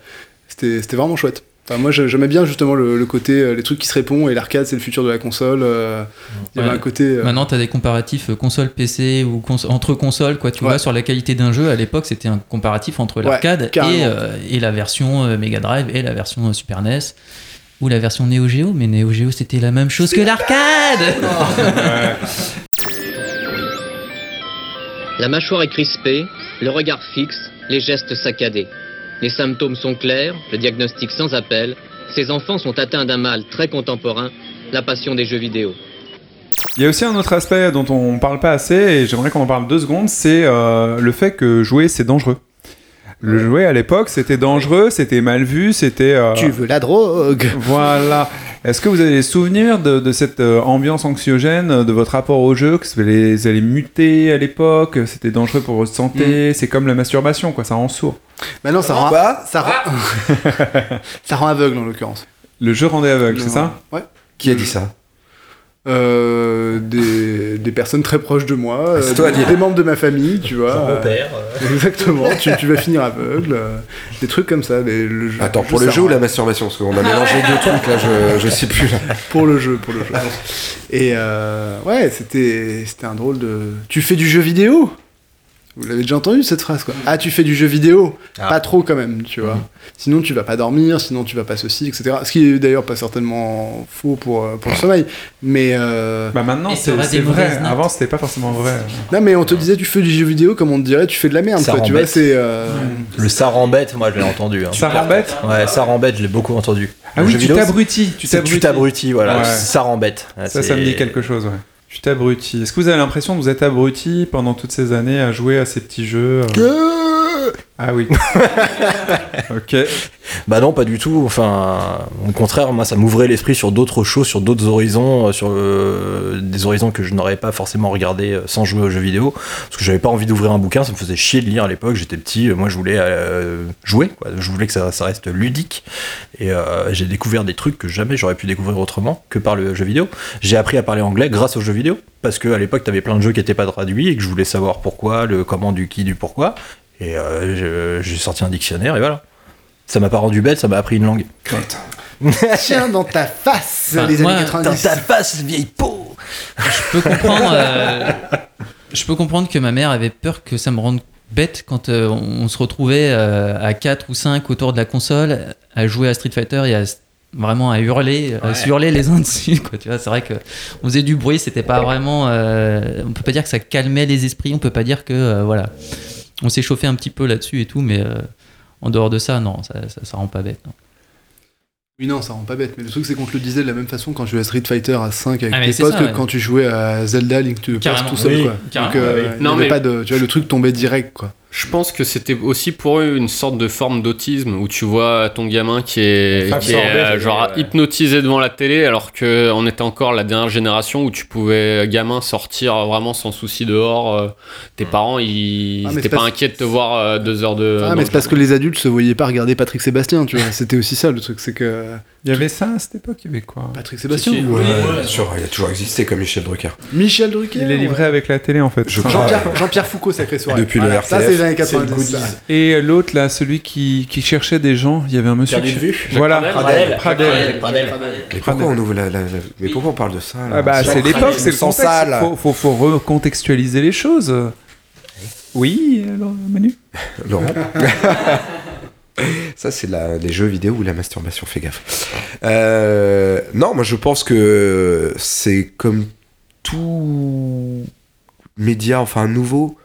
c'était, c'était vraiment chouette. Enfin, moi, j'aimais bien justement le, le côté, les trucs qui se répondent et l'arcade, c'est le futur de la console. Euh, il y avait ouais. un côté. Euh... Maintenant, t'as des comparatifs console-P C ou cons- entre consoles, quoi. Tu ouais. vois, sur la qualité d'un jeu, à l'époque, c'était un comparatif entre l'arcade ouais, et, euh, et la version euh, Mega Drive et la version euh, Super N E S. Ou la version Neo Geo, mais Neo Geo c'était la même chose c'est que l'arcade. Oh. La mâchoire est crispée, le regard fixe, les gestes saccadés. Les symptômes sont clairs, le diagnostic sans appel. Ces enfants sont atteints d'un mal très contemporain, la passion des jeux vidéo. Il y a aussi un autre aspect dont on parle pas assez, et j'aimerais qu'on en parle deux secondes, c'est euh, le fait que jouer c'est dangereux. Le jouer à l'époque, c'était dangereux, c'était mal vu, c'était... Euh... Tu veux la drogue. Voilà. Est-ce que vous avez des souvenirs de, de cette euh, ambiance anxiogène, de votre rapport au jeu, que vous allez, vous allez muter à l'époque, c'était dangereux pour votre santé, mmh. c'est comme la masturbation, quoi, ça rend sourd. Bah non, ça rend... Quoi ça, rend... Ah ça rend aveugle, en l'occurrence. Le jeu rendait aveugle, le... c'est ça ? Ouais. Qui a dit ça ? euh, des, des personnes très proches de moi, euh, toi, des, des membres de ma famille, tu vois. Mon père. Euh, exactement, tu, tu vas finir aveugle, euh, des trucs comme ça. Les, le jeu, Attends, pour le jeu, jeu ou la masturbation? Parce qu'on a mélangé deux trucs, là, je, je sais plus. Là. Pour le jeu, pour le jeu. Et euh, ouais, c'était, c'était un drôle de... Tu fais du jeu vidéo? Vous l'avez déjà entendu cette phrase, quoi. Ah, tu fais du jeu vidéo, ah. Pas trop quand même, tu vois. Mmh. Sinon tu vas pas dormir, sinon tu vas pas ceci, et cetera. Ce qui est d'ailleurs pas certainement faux pour pour le sommeil, mais euh... bah maintenant c'est, c'est vrai. Avant c'était pas forcément vrai. Non mais on te disait tu fais du jeu vidéo comme on te dirait tu fais de la merde, quoi. Tu vois, c'est euh... le ça rembête, moi je l'ai entendu. Hein. Ça rembête. Ouais, ça rembête, je l'ai beaucoup entendu. Ah oui, tu vidéo, t'abrutis, tu t'abrutis, tu t'abrutis, voilà. Ouais. Ça rembête. Ah, ça, c'est... ça me dit quelque chose. Ouais. Tu t'abrutis. Est-ce que vous avez l'impression que vous êtes abruti pendant toutes ces années à jouer à ces petits jeux? euh... Ah oui. Ok. Bah non, pas du tout. Enfin, au contraire, moi, ça m'ouvrait l'esprit sur d'autres choses, sur d'autres horizons, sur euh, des horizons que je n'aurais pas forcément regardé sans jouer aux jeux vidéo. Parce que j'avais pas envie d'ouvrir un bouquin, ça me faisait chier de lire à l'époque. J'étais petit, moi, je voulais euh, jouer, quoi. Je voulais que ça, ça reste ludique. Et euh, j'ai découvert des trucs que jamais j'aurais pu découvrir autrement que par le jeu vidéo. J'ai appris à parler anglais grâce aux jeux vidéo. Parce qu'à l'époque, t'avais plein de jeux qui n'étaient pas traduits et que je voulais savoir pourquoi, le comment, du qui, du pourquoi. Et euh, je, j'ai sorti un dictionnaire et voilà. Ça m'a pas rendu bête, ça m'a appris une langue. Ouais. Tiens, dans ta face, enfin, les années moi, quatre-vingt-dix. Dans ta face, vieille peau. Je peux comprendre. Euh, je peux comprendre que ma mère avait peur que ça me rende bête quand euh, on se retrouvait euh, à quatre ou cinq autour de la console à jouer à Street Fighter et à vraiment à hurler, ouais. à se hurler les uns dessus, quoi. Tu vois, c'est vrai que on faisait du bruit, c'était pas vraiment. Euh, on peut pas dire que ça calmait les esprits, on peut pas dire que euh, voilà. On s'est chauffé un petit peu là-dessus et tout, mais euh, en dehors de ça, non, ça, ça, ça rend pas bête. Non. Oui, non, ça rend pas bête. Mais le truc, c'est qu'on te le disait de la même façon quand tu jouais à Street Fighter à cinq avec ah, tes potes ça, que ouais. quand tu jouais à Zelda Link to the Past tout seul, oui, quoi. Donc, euh, oui. non, mais... pas de, tu vois, le truc tombait direct, quoi. Je pense que c'était aussi pour eux une sorte de forme d'autisme où tu vois ton gamin qui est, qui est euh, genre ouais. hypnotisé devant la télé alors qu'on était encore la dernière génération où tu pouvais, gamin, sortir vraiment sans souci dehors. Tes parents, ils n'étaient ah, pas inquiets de te voir euh, deux heures de... Ah mais c'est parce que les adultes se voyaient pas regarder Patrick Sébastien, tu vois. C'était aussi ça le truc, c'est que... Il y avait ça à cette époque, il y avait quoi? Patrick Sébastien si, si. Ou... Ouais, ouais. Sûr, il a toujours existé comme Michel Drucker. Michel Drucker Il est livré ouais. avec la télé en fait. Je... Jean-Pierre, Jean-Pierre Foucault, sacré soirée. Depuis voilà, le R T F. Et l'autre là, celui qui, qui cherchait des gens, il y avait un monsieur qui... voilà Pradel. Pradel. Pradel. Mais pourquoi on ouvre la, la, la... mais pourquoi on parle de ça là? Ah bah, c'est, c'est l'époque, c'est le contexte. Il faut, faut, faut recontextualiser les choses. Oui, alors, Manu. Laurent. Ça c'est la, les jeux vidéo ou la masturbation, fais gaffe. Euh, non, moi je pense que c'est comme tout média, enfin nouveau.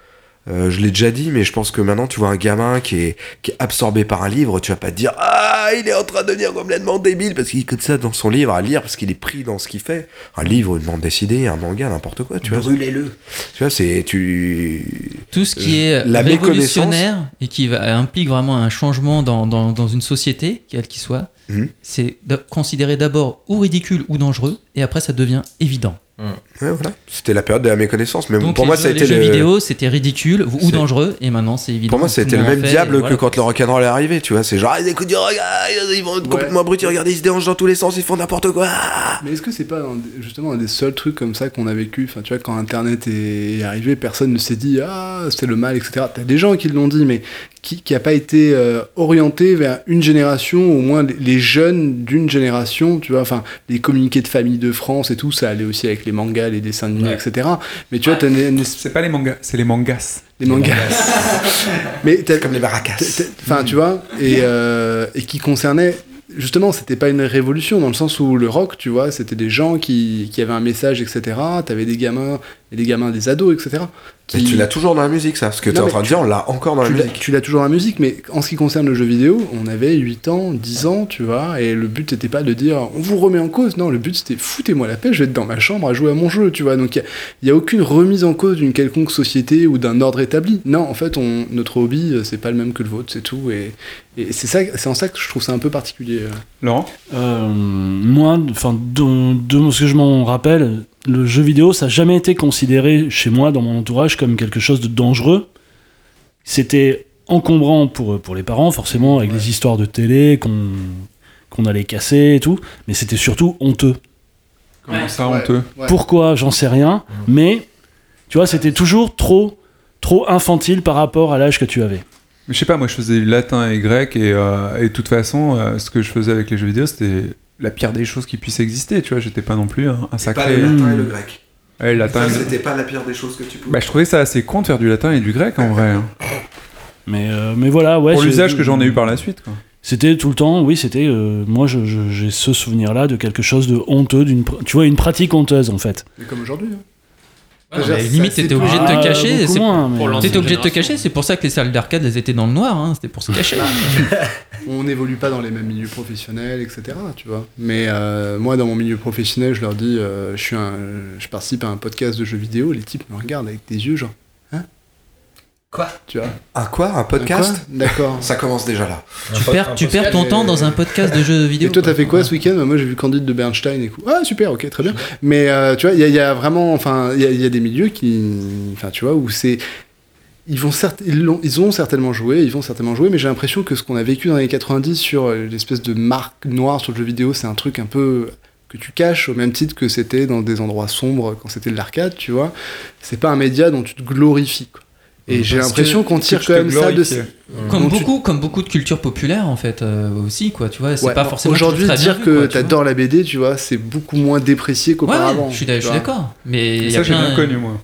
Euh, je l'ai déjà dit, mais je pense que maintenant, tu vois un gamin qui est, qui est absorbé par un livre, tu vas pas te dire « Ah, il est en train de devenir complètement débile !» parce qu'il écoute ça dans son livre à lire, parce qu'il est pris dans ce qu'il fait. Un livre, une bande dessinée, un manga, n'importe quoi, tu vois. Brûlez-le. Tu vois, c'est... tu Tout ce qui est la révolutionnaire et qui va, implique vraiment un changement dans, dans, dans une société, quelle qu'il soit, mmh. c'est d- considéré d'abord ou ridicule ou dangereux, et après ça devient évident. Hum. Ouais, voilà. C'était la période de la méconnaissance. Mais donc pour moi, jeux, ça a été les jeux le... vidéo, c'était ridicule ou c'est... dangereux, et maintenant c'est évident. Pour moi, c'était le même diable que voilà. quand le rock'n'roll est arrivé. Tu vois, c'est genre, ils écoutent du rock, ils vont être ouais. complètement abrutis. Regardez, ils se dérangent dans tous les sens, ils font n'importe quoi. Mais est-ce que c'est pas justement un des seuls trucs comme ça qu'on a vécu? Enfin, tu vois, quand Internet est arrivé, personne ne s'est dit ah c'est le mal, et cetera. T'as des gens qui l'ont dit, mais qui qui a pas été euh, orienté vers une génération, au moins les, les jeunes d'une génération. Tu vois, enfin, les communiqués de famille de France et tout, ça allait aussi avec les mangas, les dessins animés, ouais. et cetera. Mais tu vois, t'as une... c'est pas les mangas, c'est les mangas. Les mangas. Mais t'as... c'est comme les baracas. Enfin, tu vois, et, euh, et qui concernait... Justement, c'était pas une révolution, dans le sens où le rock, tu vois, c'était des gens qui, qui avaient un message, et cetera. T'avais des gamins, et des gamins, des ados, et cetera. Qui... Mais tu l'as toujours dans la musique, ça. Ce que non, t'es en train de dire, on l'a encore dans la musique. L'as, tu l'as toujours dans la musique, mais en ce qui concerne le jeu vidéo, on avait huit ans, dix ans, tu vois, et le but, c'était pas de dire, on vous remet en cause. Non, le but, c'était, foutez-moi la paix, je vais être dans ma chambre à jouer à mon jeu, tu vois. Donc, il n'y a, a aucune remise en cause d'une quelconque société ou d'un ordre établi. Non, en fait, on, notre hobby, c'est pas le même que le vôtre, c'est tout, et... Et c'est, ça, c'est en ça que je trouve ça un peu particulier. Laurent euh, Moi, de, de ce que je m'en rappelle, le jeu vidéo, ça n'a jamais été considéré chez moi, dans mon entourage, comme quelque chose de dangereux. C'était encombrant pour, pour les parents, forcément, avec ouais. les histoires de télé qu'on, qu'on allait casser et tout, mais c'était surtout honteux. Comment ouais. ça, honteux ouais. Ouais. Pourquoi, j'en sais rien. Ouais. Mais, tu vois, c'était toujours trop, trop infantile par rapport à l'âge que tu avais. Je sais pas, moi je faisais latin et grec et, euh, et de toute façon, euh, ce que je faisais avec les jeux vidéo, c'était la pire des choses qui puisse exister, tu vois. J'étais pas non plus un, un sacré... Pas le latin et le grec. Ouais, latin ça, et... C'était pas la pire des choses que tu pouvais... Bah, je trouvais ça assez con de faire du latin et du grec, en vrai. Mais, euh, mais voilà, ouais... Pour j'ai... l'usage que j'en ai eu par la suite, quoi. C'était tout le temps, oui, c'était... Euh, moi, je, je, j'ai ce souvenir-là de quelque chose de honteux, d'une, tu vois, une pratique honteuse, en fait. Et comme aujourd'hui, hein. Ah, genre, limite ça, t'étais obligé de te cacher, c'est moins, pour mais... t'étais obligé de te cacher, c'est pour ça que les salles d'arcade elles étaient dans le noir, hein. C'était pour se cacher. On n'évolue pas dans les mêmes milieux professionnels, et cetera. Tu vois. Mais euh, moi dans mon milieu professionnel, je leur dis, euh, je suis un, je participe à un podcast de jeux vidéo, les types me regardent avec des yeux genre, hein? Quoi? Tu vois? Un quoi? Un podcast? Un quoi? D'accord. Ça commence déjà là. Tu un perds, un tu perds ton et... temps dans un podcast de jeux vidéo. Et toi, t'as fait quoi ouais. ce week-end? Moi, j'ai vu Candide de Bernstein et coup. Ah super, ok, très bien. Mais euh, tu vois, il y, y a vraiment, enfin, il y, y a des milieux qui, enfin, tu vois, où c'est, ils vont certes, ils, ils ont certainement joué, ils vont certainement jouer, mais j'ai l'impression que ce qu'on a vécu dans les quatre-vingt-dix sur l'espèce de marque noire sur le jeu vidéo, c'est un truc un peu que tu caches, au même titre que c'était dans des endroits sombres quand c'était de l'arcade, tu vois. C'est pas un média dont tu te glorifies, quoi. Et j'ai Parce l'impression qu'on tire quand même ça de comme beaucoup, tu... comme beaucoup de culture populaire en fait euh, aussi quoi, tu vois, c'est ouais, pas forcément aujourd'hui dire que quoi, t'adores la B D, tu vois, c'est beaucoup moins déprécié qu'auparavant. Ouais, je suis, je suis d'accord, mais il y a ça plein... j'ai bien connu moi.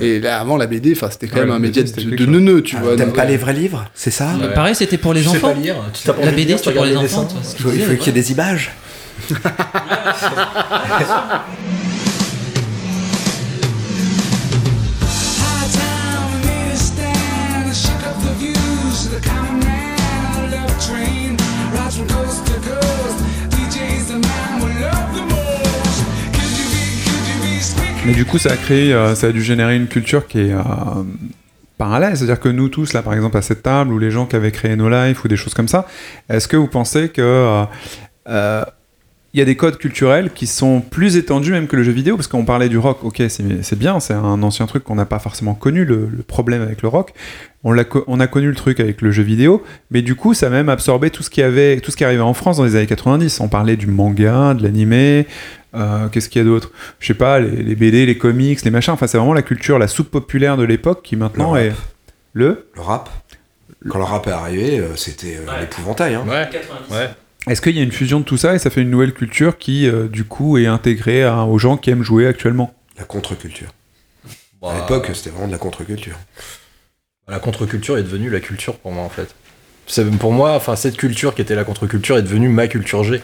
Et là avant la B D, enfin c'était quand ouais, même un média de, de neuneux, tu ah, vois. T'aimes donc... pas les vrais livres, c'est ça ouais. Pareil, c'était pour les enfants. La B D c'était pour les enfants. Il faut qu'il y ait des images. Mais du coup, ça a créé, euh, ça a dû générer une culture qui est euh, parallèle. C'est-à-dire que nous tous, là, par exemple, à cette table, ou les gens qui avaient créé No Life, ou des choses comme ça, est-ce que vous pensez que euh, euh, y a des codes culturels qui sont plus étendus même que le jeu vidéo? Parce qu'on parlait du rock, ok, c'est, c'est bien, c'est un ancien truc qu'on n'a pas forcément connu, le, le problème avec le rock. On, l'a, on a connu le truc avec le jeu vidéo, mais du coup, ça a même absorbé tout ce qui avait, tout ce qui arrivait en France dans les années quatre-vingt-dix. On parlait du manga, de l'animé, euh, qu'est-ce qu'il y a d'autre? Je sais pas, les, les B D, les comics, les machins. Enfin, c'est vraiment la culture, la soupe populaire de l'époque qui maintenant le est... Le, le rap. Quand le rap est arrivé, c'était euh, ouais. l'épouvantail. Hein. Ouais, ouais. Est-ce qu'il y a une fusion de tout ça et ça fait une nouvelle culture qui, euh, du coup, est intégrée à, aux gens qui aiment jouer actuellement? La contre-culture. Bah, à l'époque, c'était vraiment de la contre-culture. La contre-culture est devenue la culture pour moi, en fait. C'est, pour moi, enfin, cette culture qui était la contre-culture est devenue ma culture G.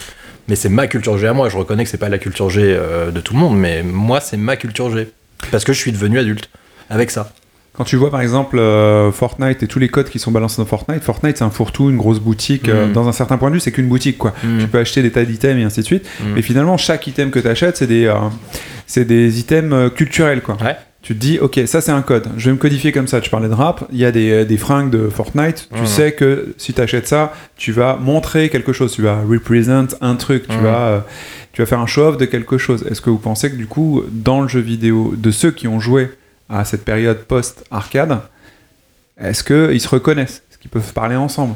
Mais c'est ma culture G à moi. Je reconnais que c'est pas la culture G euh, de tout le monde, mais moi, c'est ma culture G. Parce que je suis devenu adulte avec ça. Quand tu vois par exemple euh, Fortnite et tous les codes qui sont balancés dans Fortnite, Fortnite c'est un fourre-tout, une grosse boutique, mmh. euh, dans un certain point de vue c'est qu'une boutique quoi. Mmh. Tu peux acheter des tas d'items et ainsi de suite, mmh. mais finalement chaque item que tu achètes c'est des, euh, c'est des items euh, culturels quoi. Ouais. Tu te dis ok ça c'est un code, je vais me codifier comme ça, tu parlais de rap, il y a des, des fringues de Fortnite, tu mmh. sais que si tu achètes ça, tu vas montrer quelque chose, tu vas represent un truc, tu mmh. vas... Euh, tu vas faire un show-off de quelque chose. Est-ce que vous pensez que du coup dans le jeu vidéo, de ceux qui ont joué à cette période post-arcade, est-ce qu'ils se reconnaissent? Est-ce qu'ils peuvent parler ensemble?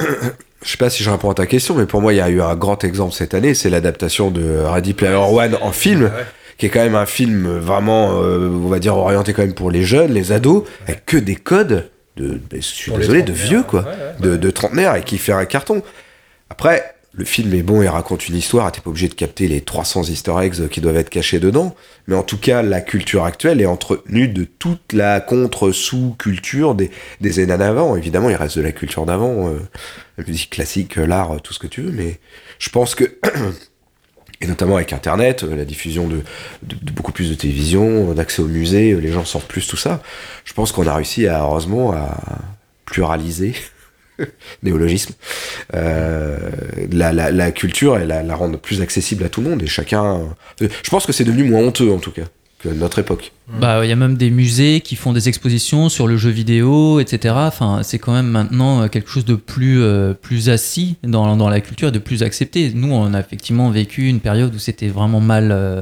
Je sais pas si je réponds à ta question, mais pour moi, il y a eu un grand exemple cette année, c'est l'adaptation de Ready Player One en film, ouais. qui est quand même un film vraiment, euh, on va dire, orienté quand même pour les jeunes, les ados, avec que des codes, de, je suis pour désolé, de vieux, quoi, ouais, ouais, ouais. de, de trentenaires, et qui fait un carton. Après, le film est bon, il raconte une histoire, t'es pas obligé de capter les trois cents easter eggs qui doivent être cachés dedans, mais en tout cas, la culture actuelle est entretenue de toute la contre-sous-culture des, des années d'avant. Évidemment, il reste de la culture d'avant, euh, la musique classique, l'art, tout ce que tu veux, mais je pense que, et notamment avec Internet, la diffusion de, de, de beaucoup plus de télévision, d'accès au musée, les gens sortent plus, tout ça, je pense qu'on a réussi, à, heureusement, à pluraliser... néologisme, euh, la, la, la culture et la, la rendre plus accessible à tout le monde et chacun... Je pense que c'est devenu moins honteux en tout cas. que notre époque. Bah, il y a même des musées qui font des expositions sur le jeu vidéo, et cetera. Enfin, c'est quand même maintenant quelque chose de plus, euh, plus assis dans, dans la culture, de plus accepté. Nous, on a effectivement vécu une période où c'était vraiment mal... Euh...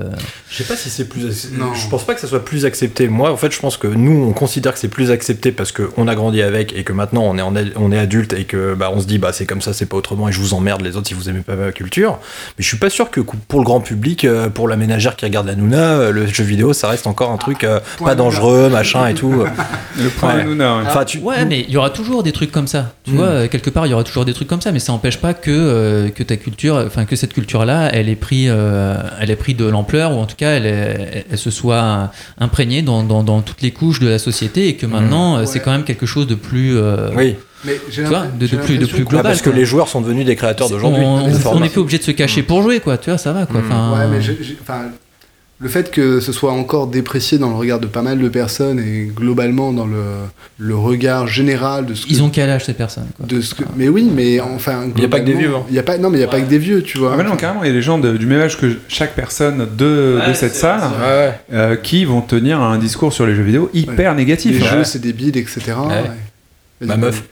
Je sais pas si c'est plus... Ac... Non. Je pense pas que ça soit plus accepté. Moi, en fait, je pense que nous, on considère que c'est plus accepté parce qu'on a grandi avec et que maintenant, on est, en... on est adulte et que bah, on se dit, bah, c'est comme ça, c'est pas autrement et je vous emmerde les autres si vous aimez pas ma culture. Mais je suis pas sûr que pour le grand public, pour la ménagère qui regarde la Nouna, le jeu vidéo, ça reste encore un truc euh, pas dangereux, Nouna. machin et tout. Le point ouais. Nouna. Ouais, enfin, tu... ouais mais il y aura toujours des trucs comme ça. Tu mm. vois, quelque part, il y aura toujours des trucs comme ça, mais ça n'empêche pas que euh, que ta culture, enfin que cette culture-là, elle ait pris, euh, elle ait pris de l'ampleur ou en tout cas, elle, est, elle se soit imprégnée dans, dans dans toutes les couches de la société et que maintenant, mm. ouais. c'est quand même quelque chose de plus. Euh, oui. Mais j'ai tu vois, de, j'ai de plus, de plus global, ah, parce quoi. que les joueurs sont devenus des créateurs c'est, d'aujourd'hui. On n'est plus obligé de se cacher mmh. pour jouer, quoi. Tu vois, ça va, quoi. Mmh. Enfin, ouais, mais j'ai, j'ai, enfin, le fait que ce soit encore déprécié dans le regard de pas mal de personnes et globalement dans le, le regard général de ce. Ils que, ont quel âge ces personnes quoi. De ce que, mais oui, mais enfin. Il n'y a pas que des vieux. Hein. Il y a pas, non, mais il n'y a ouais. pas que des vieux, tu vois. Ah, mais non, carrément, il y a des gens de, du même âge que chaque personne de, ouais, de cette salle ouais. euh, qui vont tenir un discours sur les jeux vidéo hyper ouais. négatif. Les ouais. jeux, c'est débile, et cetera. Ma meuf.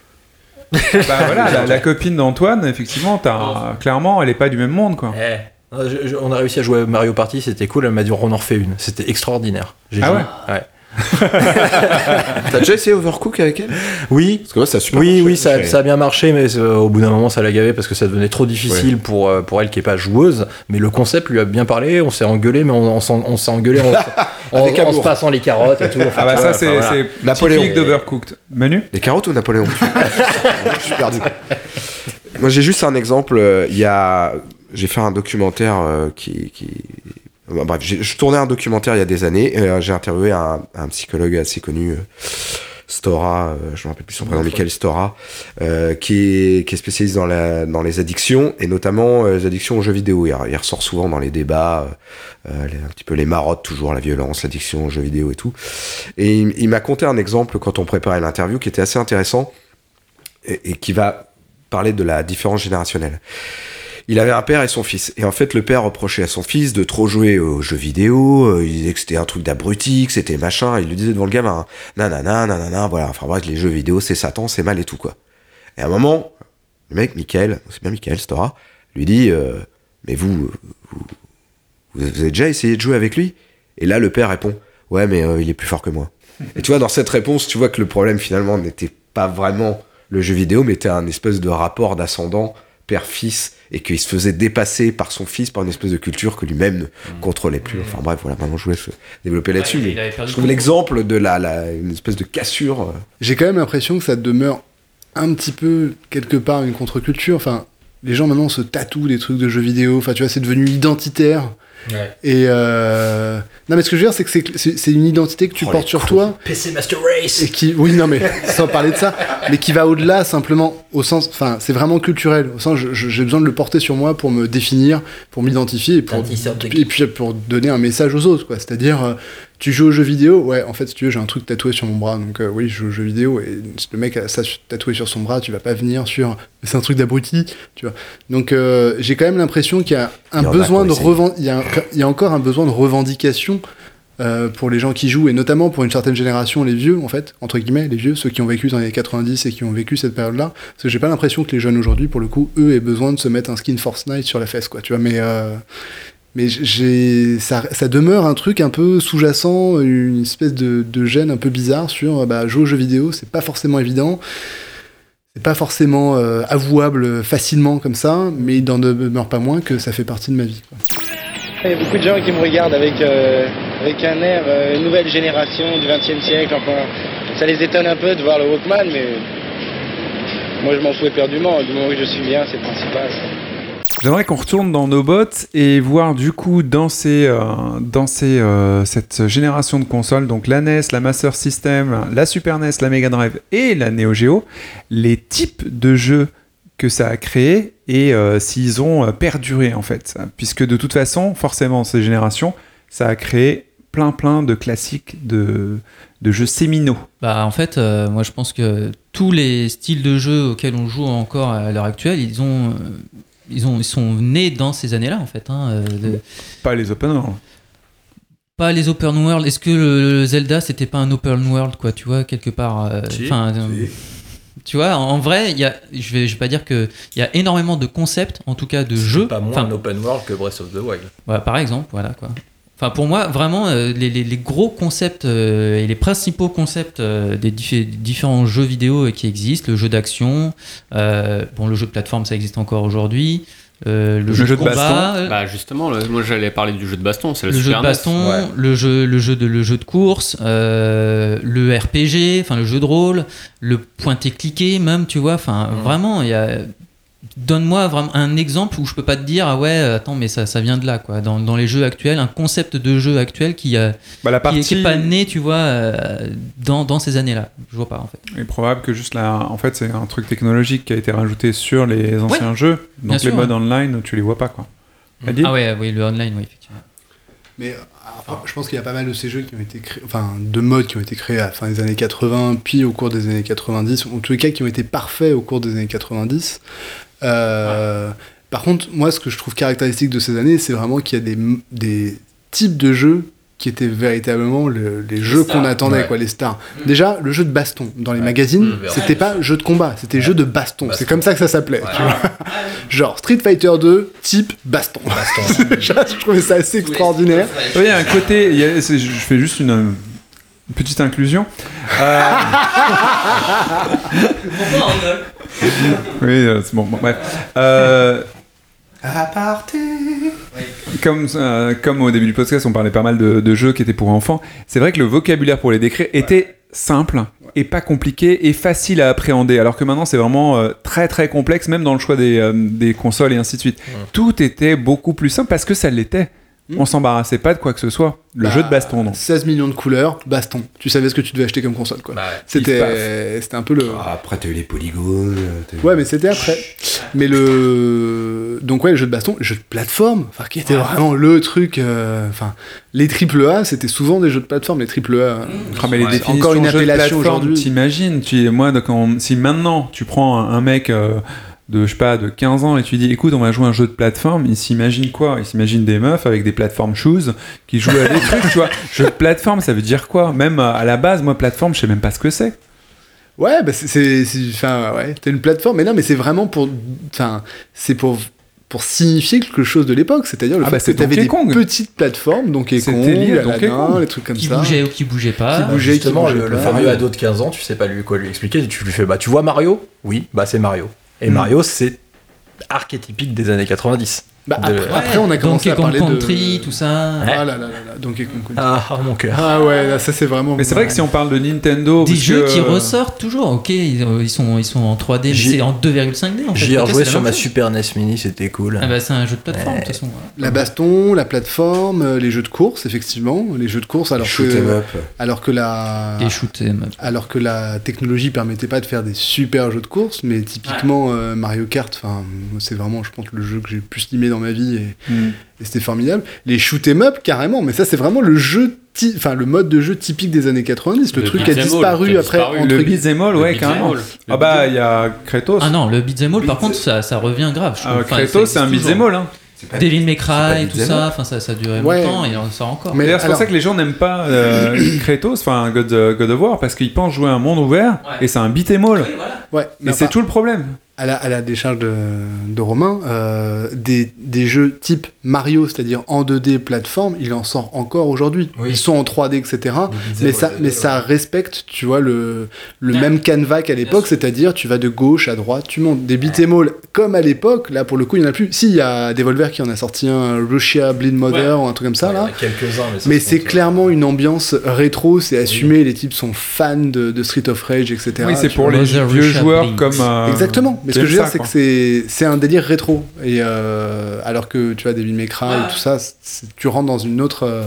Bah voilà, la, la copine d'Antoine, effectivement, t'as, oh. clairement, elle est pas du même monde, quoi. Eh. Je, je, on a réussi à jouer à Mario Party, c'était cool. Elle m'a dit on en refait une, c'était extraordinaire. J'ai ah joué. ouais. ouais. T'as déjà essayé Overcook avec elle ? Oui. Parce que ouais, ça a super oui, marché, oui, ça, ça a bien marché, mais euh, au bout d'un moment, ça l'a gavé parce que ça devenait trop difficile ouais. pour euh, pour elle qui est pas joueuse. Mais le concept lui a bien parlé. On s'est engueulé, mais on, on, on s'est engueulé en, en, en se passant les carottes et tout. Enfin, ah bah ça, c'est, enfin, c'est voilà. typique d'Overcooked. Manu ? Les carottes ou Napoléon ? Je suis perdu. Moi, j'ai juste un exemple. Il y a, j'ai fait un documentaire euh, qui qui. Bref, je tournais un documentaire il y a des années. Euh, j'ai interviewé un, un psychologue assez connu, euh, Stora, euh, je me rappelle plus son prénom, Michael Stora, euh, qui est, qui est spécialiste dans, la, dans les addictions et notamment euh, les addictions aux jeux vidéo. Il, il ressort souvent dans les débats, euh, les, un petit peu les marottes, toujours la violence, l'addiction aux jeux vidéo et tout. Et il, il m'a conté un exemple quand on préparait l'interview qui était assez intéressant et, et qui va parler de la différence générationnelle. Il avait un père et son fils. Et en fait, le père reprochait à son fils de trop jouer aux jeux vidéo. Il disait que c'était un truc d'abruti, que c'était machin. Il le disait devant le gamin. Hein. Nanana, nanana, voilà. Enfin bref, les jeux vidéo, c'est Satan, c'est mal et tout, quoi. Et à un moment, le mec, Michael, c'est bien Michael Stora, lui dit euh, « Mais vous, vous, vous avez déjà essayé de jouer avec lui ?» Et là, le père répond « Ouais, mais euh, il est plus fort que moi. » Et tu vois, dans cette réponse, tu vois que le problème, finalement, n'était pas vraiment le jeu vidéo, mais t'as un espèce de rapport d'ascendant père-fils, et qu'il se faisait dépasser par son fils, par une espèce de culture que lui-même ne mmh. contrôlait plus. Enfin bref, voilà, maintenant je voulais se développer ouais, là-dessus, mais je trouve l'exemple de la, la, une espèce de cassure. J'ai quand même l'impression que ça demeure un petit peu, quelque part, une contre-culture. Enfin, les gens maintenant se tatouent des trucs de jeux vidéo, enfin tu vois, c'est devenu identitaire. Ouais. Et euh... non mais ce que je veux dire c'est que c'est, c'est une identité que tu oh, portes sur toi. P C Master Race. Et qui, oui non mais sans parler de ça, mais qui va au-delà simplement au sens, enfin c'est vraiment culturel. Au sens je, je, j'ai besoin de le porter sur moi pour me définir, pour m'identifier et pour de... et puis pour donner un message aux autres quoi. C'est-à-dire euh, tu joues aux jeux vidéo, ouais en fait si tu veux j'ai un truc tatoué sur mon bras donc euh, oui je joue aux jeux vidéo et si le mec a ça tatoué sur son bras tu vas pas venir sur c'est un truc d'abruti tu vois. Donc euh, j'ai quand même l'impression qu'il y a un il besoin de revend... il y a un... il y a encore un besoin de revendication euh, pour les gens qui jouent et notamment pour une certaine génération, les vieux en fait, entre guillemets, les vieux, ceux qui ont vécu dans les années quatre-vingt-dix et qui ont vécu cette période-là, parce que j'ai pas l'impression que les jeunes aujourd'hui, pour le coup, eux aient besoin de se mettre un skin Fortnite sur la fesse, quoi, tu vois, mais euh, mais j'ai ça, ça demeure un truc un peu sous-jacent, une espèce de, de gêne un peu bizarre sur bah, jouer aux jeux vidéo, c'est pas forcément évident. C'est pas forcément euh, avouable facilement comme ça, mais il n'en demeure pas moins que ça fait partie de ma vie, quoi. Il y a beaucoup de gens qui me regardent avec, euh, avec un air euh, nouvelle génération du vingtième siècle. Enfin, ça les étonne un peu de voir le Walkman, mais moi je m'en fous éperdument. Du moment où je suis bien, c'est le principal. J'aimerais qu'on retourne dans nos bottes et voir du coup dans, ces, euh, dans ces, euh, cette génération de consoles, donc la N E S, la Master System, la Super N E S, la Mega Drive et la Neo Geo, les types de jeux que ça a créé et euh, s'ils ont perduré en fait. Puisque de toute façon, forcément, ces générations, ça a créé plein plein de classiques de, de jeux séminaux. Bah en fait, euh, moi je pense que tous les styles de jeux auxquels on joue encore à l'heure actuelle, ils ont, euh, ils ont, ils sont nés dans ces années-là en fait. Hein, euh, de... Pas les open world. pas les open world. Est-ce que le Zelda c'était pas un open world quoi, tu vois, quelque part euh, si, euh, si. Tu vois, en vrai, il y a, je vais, je vais pas dire que il y a énormément de concepts, en tout cas de c'est jeux. Pas moins un open world que Breath of the Wild. Voilà, par exemple, voilà quoi. Enfin, pour moi, vraiment, euh, les, les, les gros concepts euh, et les principaux concepts euh, des diffé- différents jeux vidéo qui existent, le jeu d'action, euh, bon, le jeu de plateforme, ça existe encore aujourd'hui. Euh, le, le jeu, jeu de combat, baston. Euh, bah justement, le, moi j'allais parler du jeu de baston, c'est le, le Super jeu de baston, ouais. le jeu, le jeu de le jeu de course, euh, le R P G, enfin le jeu de rôle, le pointer-cliquer même, tu vois, enfin mm. vraiment, il y a. Donne-moi vraiment un exemple où je peux pas te dire ah ouais attends mais ça ça vient de là quoi, dans dans les jeux actuels, un concept de jeu actuel qui a bah, la partie... qui est pas né tu vois dans dans ces années là, je vois pas en fait. Il est probable que juste là en fait c'est un truc technologique qui a été rajouté sur les anciens ouais. jeux, donc bien les sûr, modes ouais. online tu les vois pas quoi. Mmh. Ah ouais oui le online oui effectivement. Mais enfin, je pense qu'il y a pas mal de ces jeux qui ont été créés, enfin de modes qui ont été créés à la fin des années quatre-vingts puis au cours des années quatre-vingt-dix, en tous les cas qui ont été parfaits au cours des années quatre-vingt-dix. Euh, ouais. Par contre, moi, ce que je trouve caractéristique de ces années, c'est vraiment qu'il y a des, des types de jeux qui étaient véritablement le, les jeux stars, qu'on attendait, ouais. quoi, les stars. Mmh. Déjà, le jeu de baston. Dans les ouais. magazines, mmh, c'était pas jeu de combat, c'était ouais. jeu de baston. baston. C'est comme ça que ça s'appelait. Ouais. Tu vois genre Street Fighter deux, type baston. baston. Déjà, je trouvais ça assez extraordinaire. Oui, il y a un côté... Il y a, je fais juste une... Une petite inclusion. Euh... oui, c'est bon, bon bref. Euh... À partir. Comme, euh, comme au début du podcast, on parlait pas mal de, de jeux qui étaient pour enfants. C'est vrai que le vocabulaire pour les décrire était ouais. simple ouais. et pas compliqué et facile à appréhender. Alors que maintenant, c'est vraiment euh, très très complexe, même dans le choix des, euh, des consoles et ainsi de suite. Ouais. Tout était beaucoup plus simple parce que ça l'était. Mmh. On s'embarrassait pas de quoi que ce soit. Le bah, jeu de baston, non. seize millions de couleurs, baston. Tu savais ce que tu devais acheter comme console, quoi. Bah, c'était, c'était un peu le. Ah, après, t'as eu les polygones. T'as eu... Ouais, mais c'était après. Mais le. Donc, ouais, le jeu de baston, le jeu de plateforme, enfin, qui était ouais. vraiment le truc. Euh... Enfin, les triple A, c'était souvent des jeux de plateforme, les triple A. Mmh. Ah, mais les ouais, définitions encore une appellation aujourd'hui. T'imagines, tu... moi, quand... si maintenant tu prends un mec. Euh... de je sais pas de quinze ans et tu dis écoute on va jouer un jeu de plateforme, ils s'imaginent quoi, ils s'imaginent des meufs avec des plateformes shoes qui jouent à des trucs tu vois, jeu de plateforme ça veut dire quoi, même à la base moi plateforme je sais même pas ce que c'est. Ouais bah c'est c'est, c'est enfin ouais t'es une plateforme mais non mais c'est vraiment pour enfin c'est pour pour signifier quelque chose de l'époque, c'est-à-dire le ah bah fait que t'avais des Kong. petites plateformes, Donkey Kong, Aladdin, les trucs comme qui ça. Qui bougeaient ou qui bougeaient pas. Qui bah bougeaient, justement, qui le, le fameux ado de quinze ans, tu sais pas lui quoi lui expliquer, tu lui fais bah tu vois Mario ? Oui, bah c'est Mario. Et Mario, c'est archétypique des années quatre-vingt-dix. Bah, de... après, après, on a commencé Donkey à parler Kong Country, de... tout ça. Ouais. Ah là là là là, Donkey Kong Country. Ah, oh, mon cœur. Ah ouais, là, ça c'est vraiment. Mais c'est vrai que si on parle de Nintendo, des parce jeux que... qui ressortent toujours. Ok, ils sont ils sont en trois D, J... mais c'est en deux virgule cinq D. En fait. J'y ai rejoué sur ma chose. Super N E S Mini, c'était cool. Ah bah c'est un jeu de plateforme de ouais. toute façon. La baston, la plateforme, les jeux de course, effectivement, les jeux de course. Alors shoot que up. alors que la des shoot up. alors que la technologie permettait pas de faire des super jeux de course, mais typiquement ouais. euh, Mario Kart. Enfin, c'est vraiment, je pense, le jeu que j'ai le plus aimé dans ma vie et, mm. et c'était formidable. Les shoot 'em up carrément, mais ça c'est vraiment le jeu, ti- enfin le mode de jeu typique des années quatre-vingt-dix. Le, le truc a disparu après. Disparu. Le beat'em all, ouais carrément. Ah bah il y a Kratos. Ah non, le beat'em all beat par contre ça ça revient grave. Je ah, enfin, Kratos c'est un beat'em all. Hein. Devil May Cry et tout ça, enfin ça ça durait ouais. longtemps et on sort encore. Mais d'ailleurs c'est pour ça que les gens n'aiment pas euh, Kratos, enfin God, God of War parce qu'ils pensent jouer à un monde ouvert ouais. et c'est un beat'em all. Ouais. Mais c'est tout le problème. À la, à la décharge de, de Romain, euh, des, des jeux type Mario, c'est-à-dire en deux D plateforme, il en sort encore aujourd'hui. Oui. Ils sont en trois D, et cetera. Mais ça, mais ça respecte, tu vois, le, le ouais. même canevas qu'à l'époque, c'est-à-dire tu vas de gauche à droite, tu montes des beat'em all comme à l'époque. Là, pour le coup, il n'y en a plus. Si, il y a Devolver qui en a sorti un Russia Bleed Mother ouais. ou un truc comme ça. Ouais, là. Il y en a quelques-uns, mais, mais c'est clairement une ambiance rétro, c'est assumé. Oui. Les types sont fans de, de Street of Rage, et cetera. Oui, c'est pour les vieux joueurs comme. Euh... Exactement. Mais ce que je veux dire, c'est que c'est, c'est un délire rétro. Et euh, alors que tu vois, Devil May Cry ah. et tout ça, tu rentres dans, une autre, euh,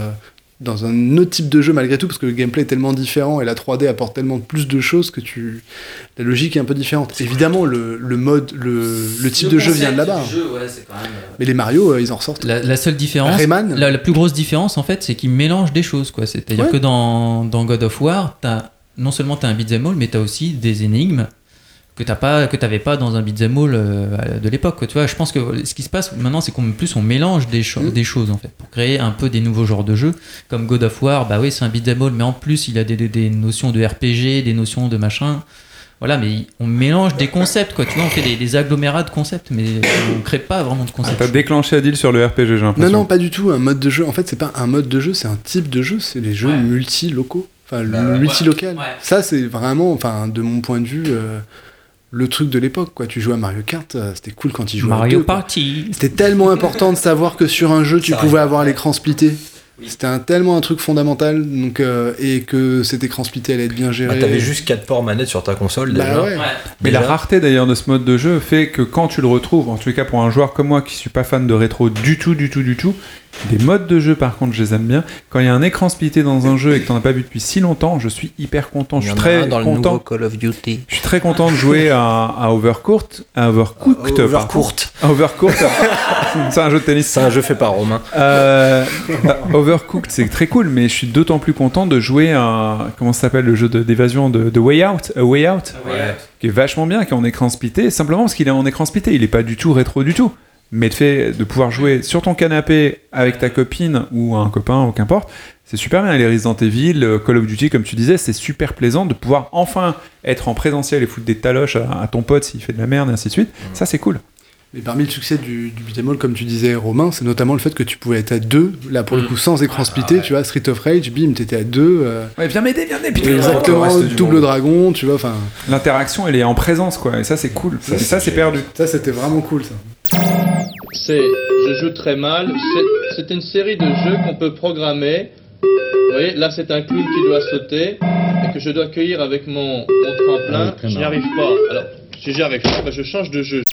dans un autre type de jeu malgré tout, parce que le gameplay est tellement différent et la trois D apporte tellement plus de choses que tu... la logique est un peu différente. C'est évidemment, le, le mode, le, le type le de jeu vient de là-bas. Jeu, ouais, c'est quand même... Mais les Mario, euh, ils en ressortent. La, la seule différence, Rayman, la, la plus grosse différence, en fait, c'est qu'ils mélangent des choses. Quoi. C'est-à-dire ouais. que dans, dans God of War, t'as, non seulement tu as un beat'em all, mais tu as aussi des énigmes que t'as pas, que t'avais pas dans un beat'em all euh, de l'époque. Tu vois, je pense que ce qui se passe maintenant, c'est qu'en plus on mélange des, cho- mmh. des choses en fait pour créer un peu des nouveaux genres de jeux. Comme God of War, bah oui, c'est un beat'em all, mais en plus il a des, des, des notions de R P G, des notions de machin. Voilà, mais on mélange des concepts, quoi. Tu vois, on fait des, des agglomérats de concepts, mais on crée pas vraiment de concepts. Ah, t'as déclenché Adil sur le R P G, j'ai l'impression. Non, non, pas du tout. Un mode de jeu. En fait, c'est pas un mode de jeu, c'est un type de jeu. C'est les jeux ouais. multilocaux, enfin bah, le ouais. multilocal. Ouais. Ça, c'est vraiment, enfin, de mon point de vue, euh, le truc de l'époque, quoi. Tu jouais à Mario Kart, c'était cool quand tu jouais. Mario à deux, Party. Quoi. C'était tellement important de savoir que sur un jeu, tu Ça pouvais avoir pas. l'écran splitté. Oui. C'était un, tellement un truc fondamental donc, euh, et que cet écran splitté allait être bien géré. Bah, t'avais juste quatre ports manettes sur ta console bah, déjà. Ouais. Ouais. Mais déjà. La rareté d'ailleurs de ce mode de jeu fait que quand tu le retrouves, en tout cas pour un joueur comme moi qui suis pas fan de rétro du tout, du tout, du tout, des modes de jeu par contre je les aime bien. Quand il y a un écran splitté dans un jeu et que t'en as pas vu depuis si longtemps, je suis hyper content. Je suis très dans content. Le nouveau Call of Duty. Je suis très content de jouer à, à Overcourt, à Overcooked. Uh, Overcourt. À Overcourt. C'est un jeu de tennis. C'est un jeu fait par Romain. Euh, Overcooked, c'est très cool, mais je suis d'autant plus content de jouer à comment ça s'appelle le jeu de, d'évasion de, de Way Out, A Way Out, ouais. qui est vachement bien, qui est en écran splitté. Simplement parce qu'il est en écran splitté, il est pas du tout rétro du tout. Mais le fait de pouvoir jouer sur ton canapé avec ta copine ou un copain ou qu'importe, c'est super bien. Les Resident Evil, Call of Duty, comme tu disais, c'est super plaisant de pouvoir enfin être en présentiel et foutre des taloches à, à ton pote s'il fait de la merde et ainsi de suite. Ça, c'est cool. Mais parmi le succès du, du beat'em all, comme tu disais Romain, c'est notamment le fait que tu pouvais être à deux, là pour le coup sans écran splitté, ah ouais. tu vois, Street of Rage, bim, t'étais à deux. Euh... Ouais, viens m'aider, viens m'aider. Exactement, double dragon, tu vois, enfin. L'interaction, elle est en présence, quoi, et ça c'est cool, ça, ça, c'est, ça c'est perdu. Ça c'était vraiment cool, ça. C'est, je joue très mal, c'est, c'est une série de jeux qu'on peut programmer. Vous voyez, là c'est un clown qui doit sauter, et que je dois cueillir avec mon, mon tremplin, ah, je n'y arrive pas. Alors, si j'y arrive pas, bah, je change de jeu.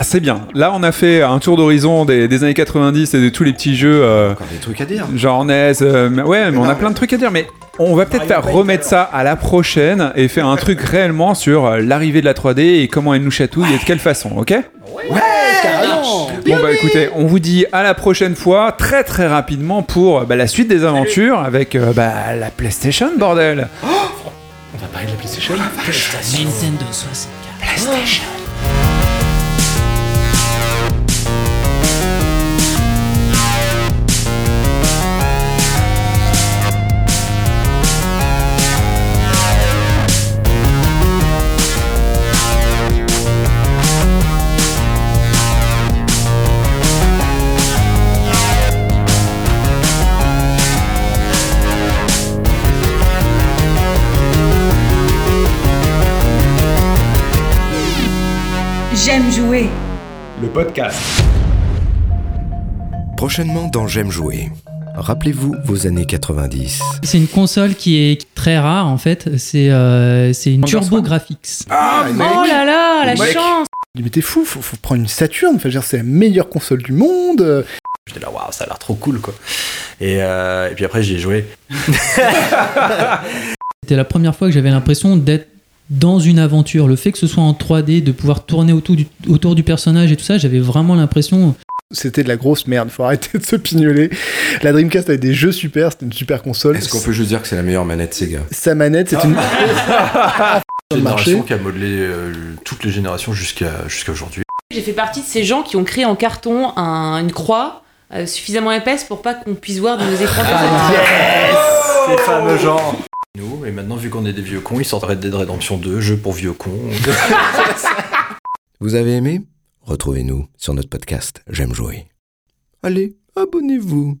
C'est bien. Là, on a fait un tour d'horizon des, des années quatre-vingt-dix et de tous les petits jeux. Euh, Encore des trucs à dire. Genre N E S. Euh, ouais, mais, mais on non, a plein de trucs à dire. Mais on va peut-être faire remettre ça à la prochaine et faire un truc réellement sur l'arrivée de la trois D et comment elle nous chatouille ouais. et de quelle façon, ok ? Ouais, ouais carrément. Bon bah écoutez, on vous dit à la prochaine fois, très très rapidement pour bah, la suite des aventures Salut. avec euh, bah, la PlayStation, bordel. Oh on va parler de la PlayStation. La PlayStation. Nintendo soixante-quatre. PlayStation. Oh. J'aime jouer. Le podcast. Prochainement dans J'aime jouer. Rappelez-vous vos années quatre-vingt-dix. C'est une console qui est très rare en fait. C'est euh, c'est une Turbo Graphics. Ah, mec. Oh là là, la mec. chance. Mais t'es fou, faut, faut prendre une Saturn. Enfin, c'est la meilleure console du monde. J'étais là, waouh, ça a l'air trop cool quoi. Et, euh, et puis après j'y ai joué. C'était la première fois que j'avais l'impression d'être dans une aventure. Le fait que ce soit en trois D, de pouvoir tourner autour du, autour du personnage et tout ça, j'avais vraiment l'impression... C'était de la grosse merde, faut arrêter de se pignoler. La Dreamcast avait des jeux super, c'était une super console. Est-ce qu'on peut juste dire que c'est la meilleure manette Sega ? Sa manette, c'est ah. une... C'est une génération qui a modelé euh, toutes les générations jusqu'à, jusqu'à aujourd'hui. J'ai fait partie de ces gens qui ont créé en carton un, une croix euh, suffisamment épaisse pour pas qu'on puisse voir de nos écrans. Ah, yes oh ces fameux gens. Nous, et maintenant, vu qu'on est des vieux cons, ils sortent Red Dead Redemption deux, jeu pour vieux cons. Vous avez aimé ? Retrouvez-nous sur notre podcast J'aime jouer. Allez, abonnez-vous.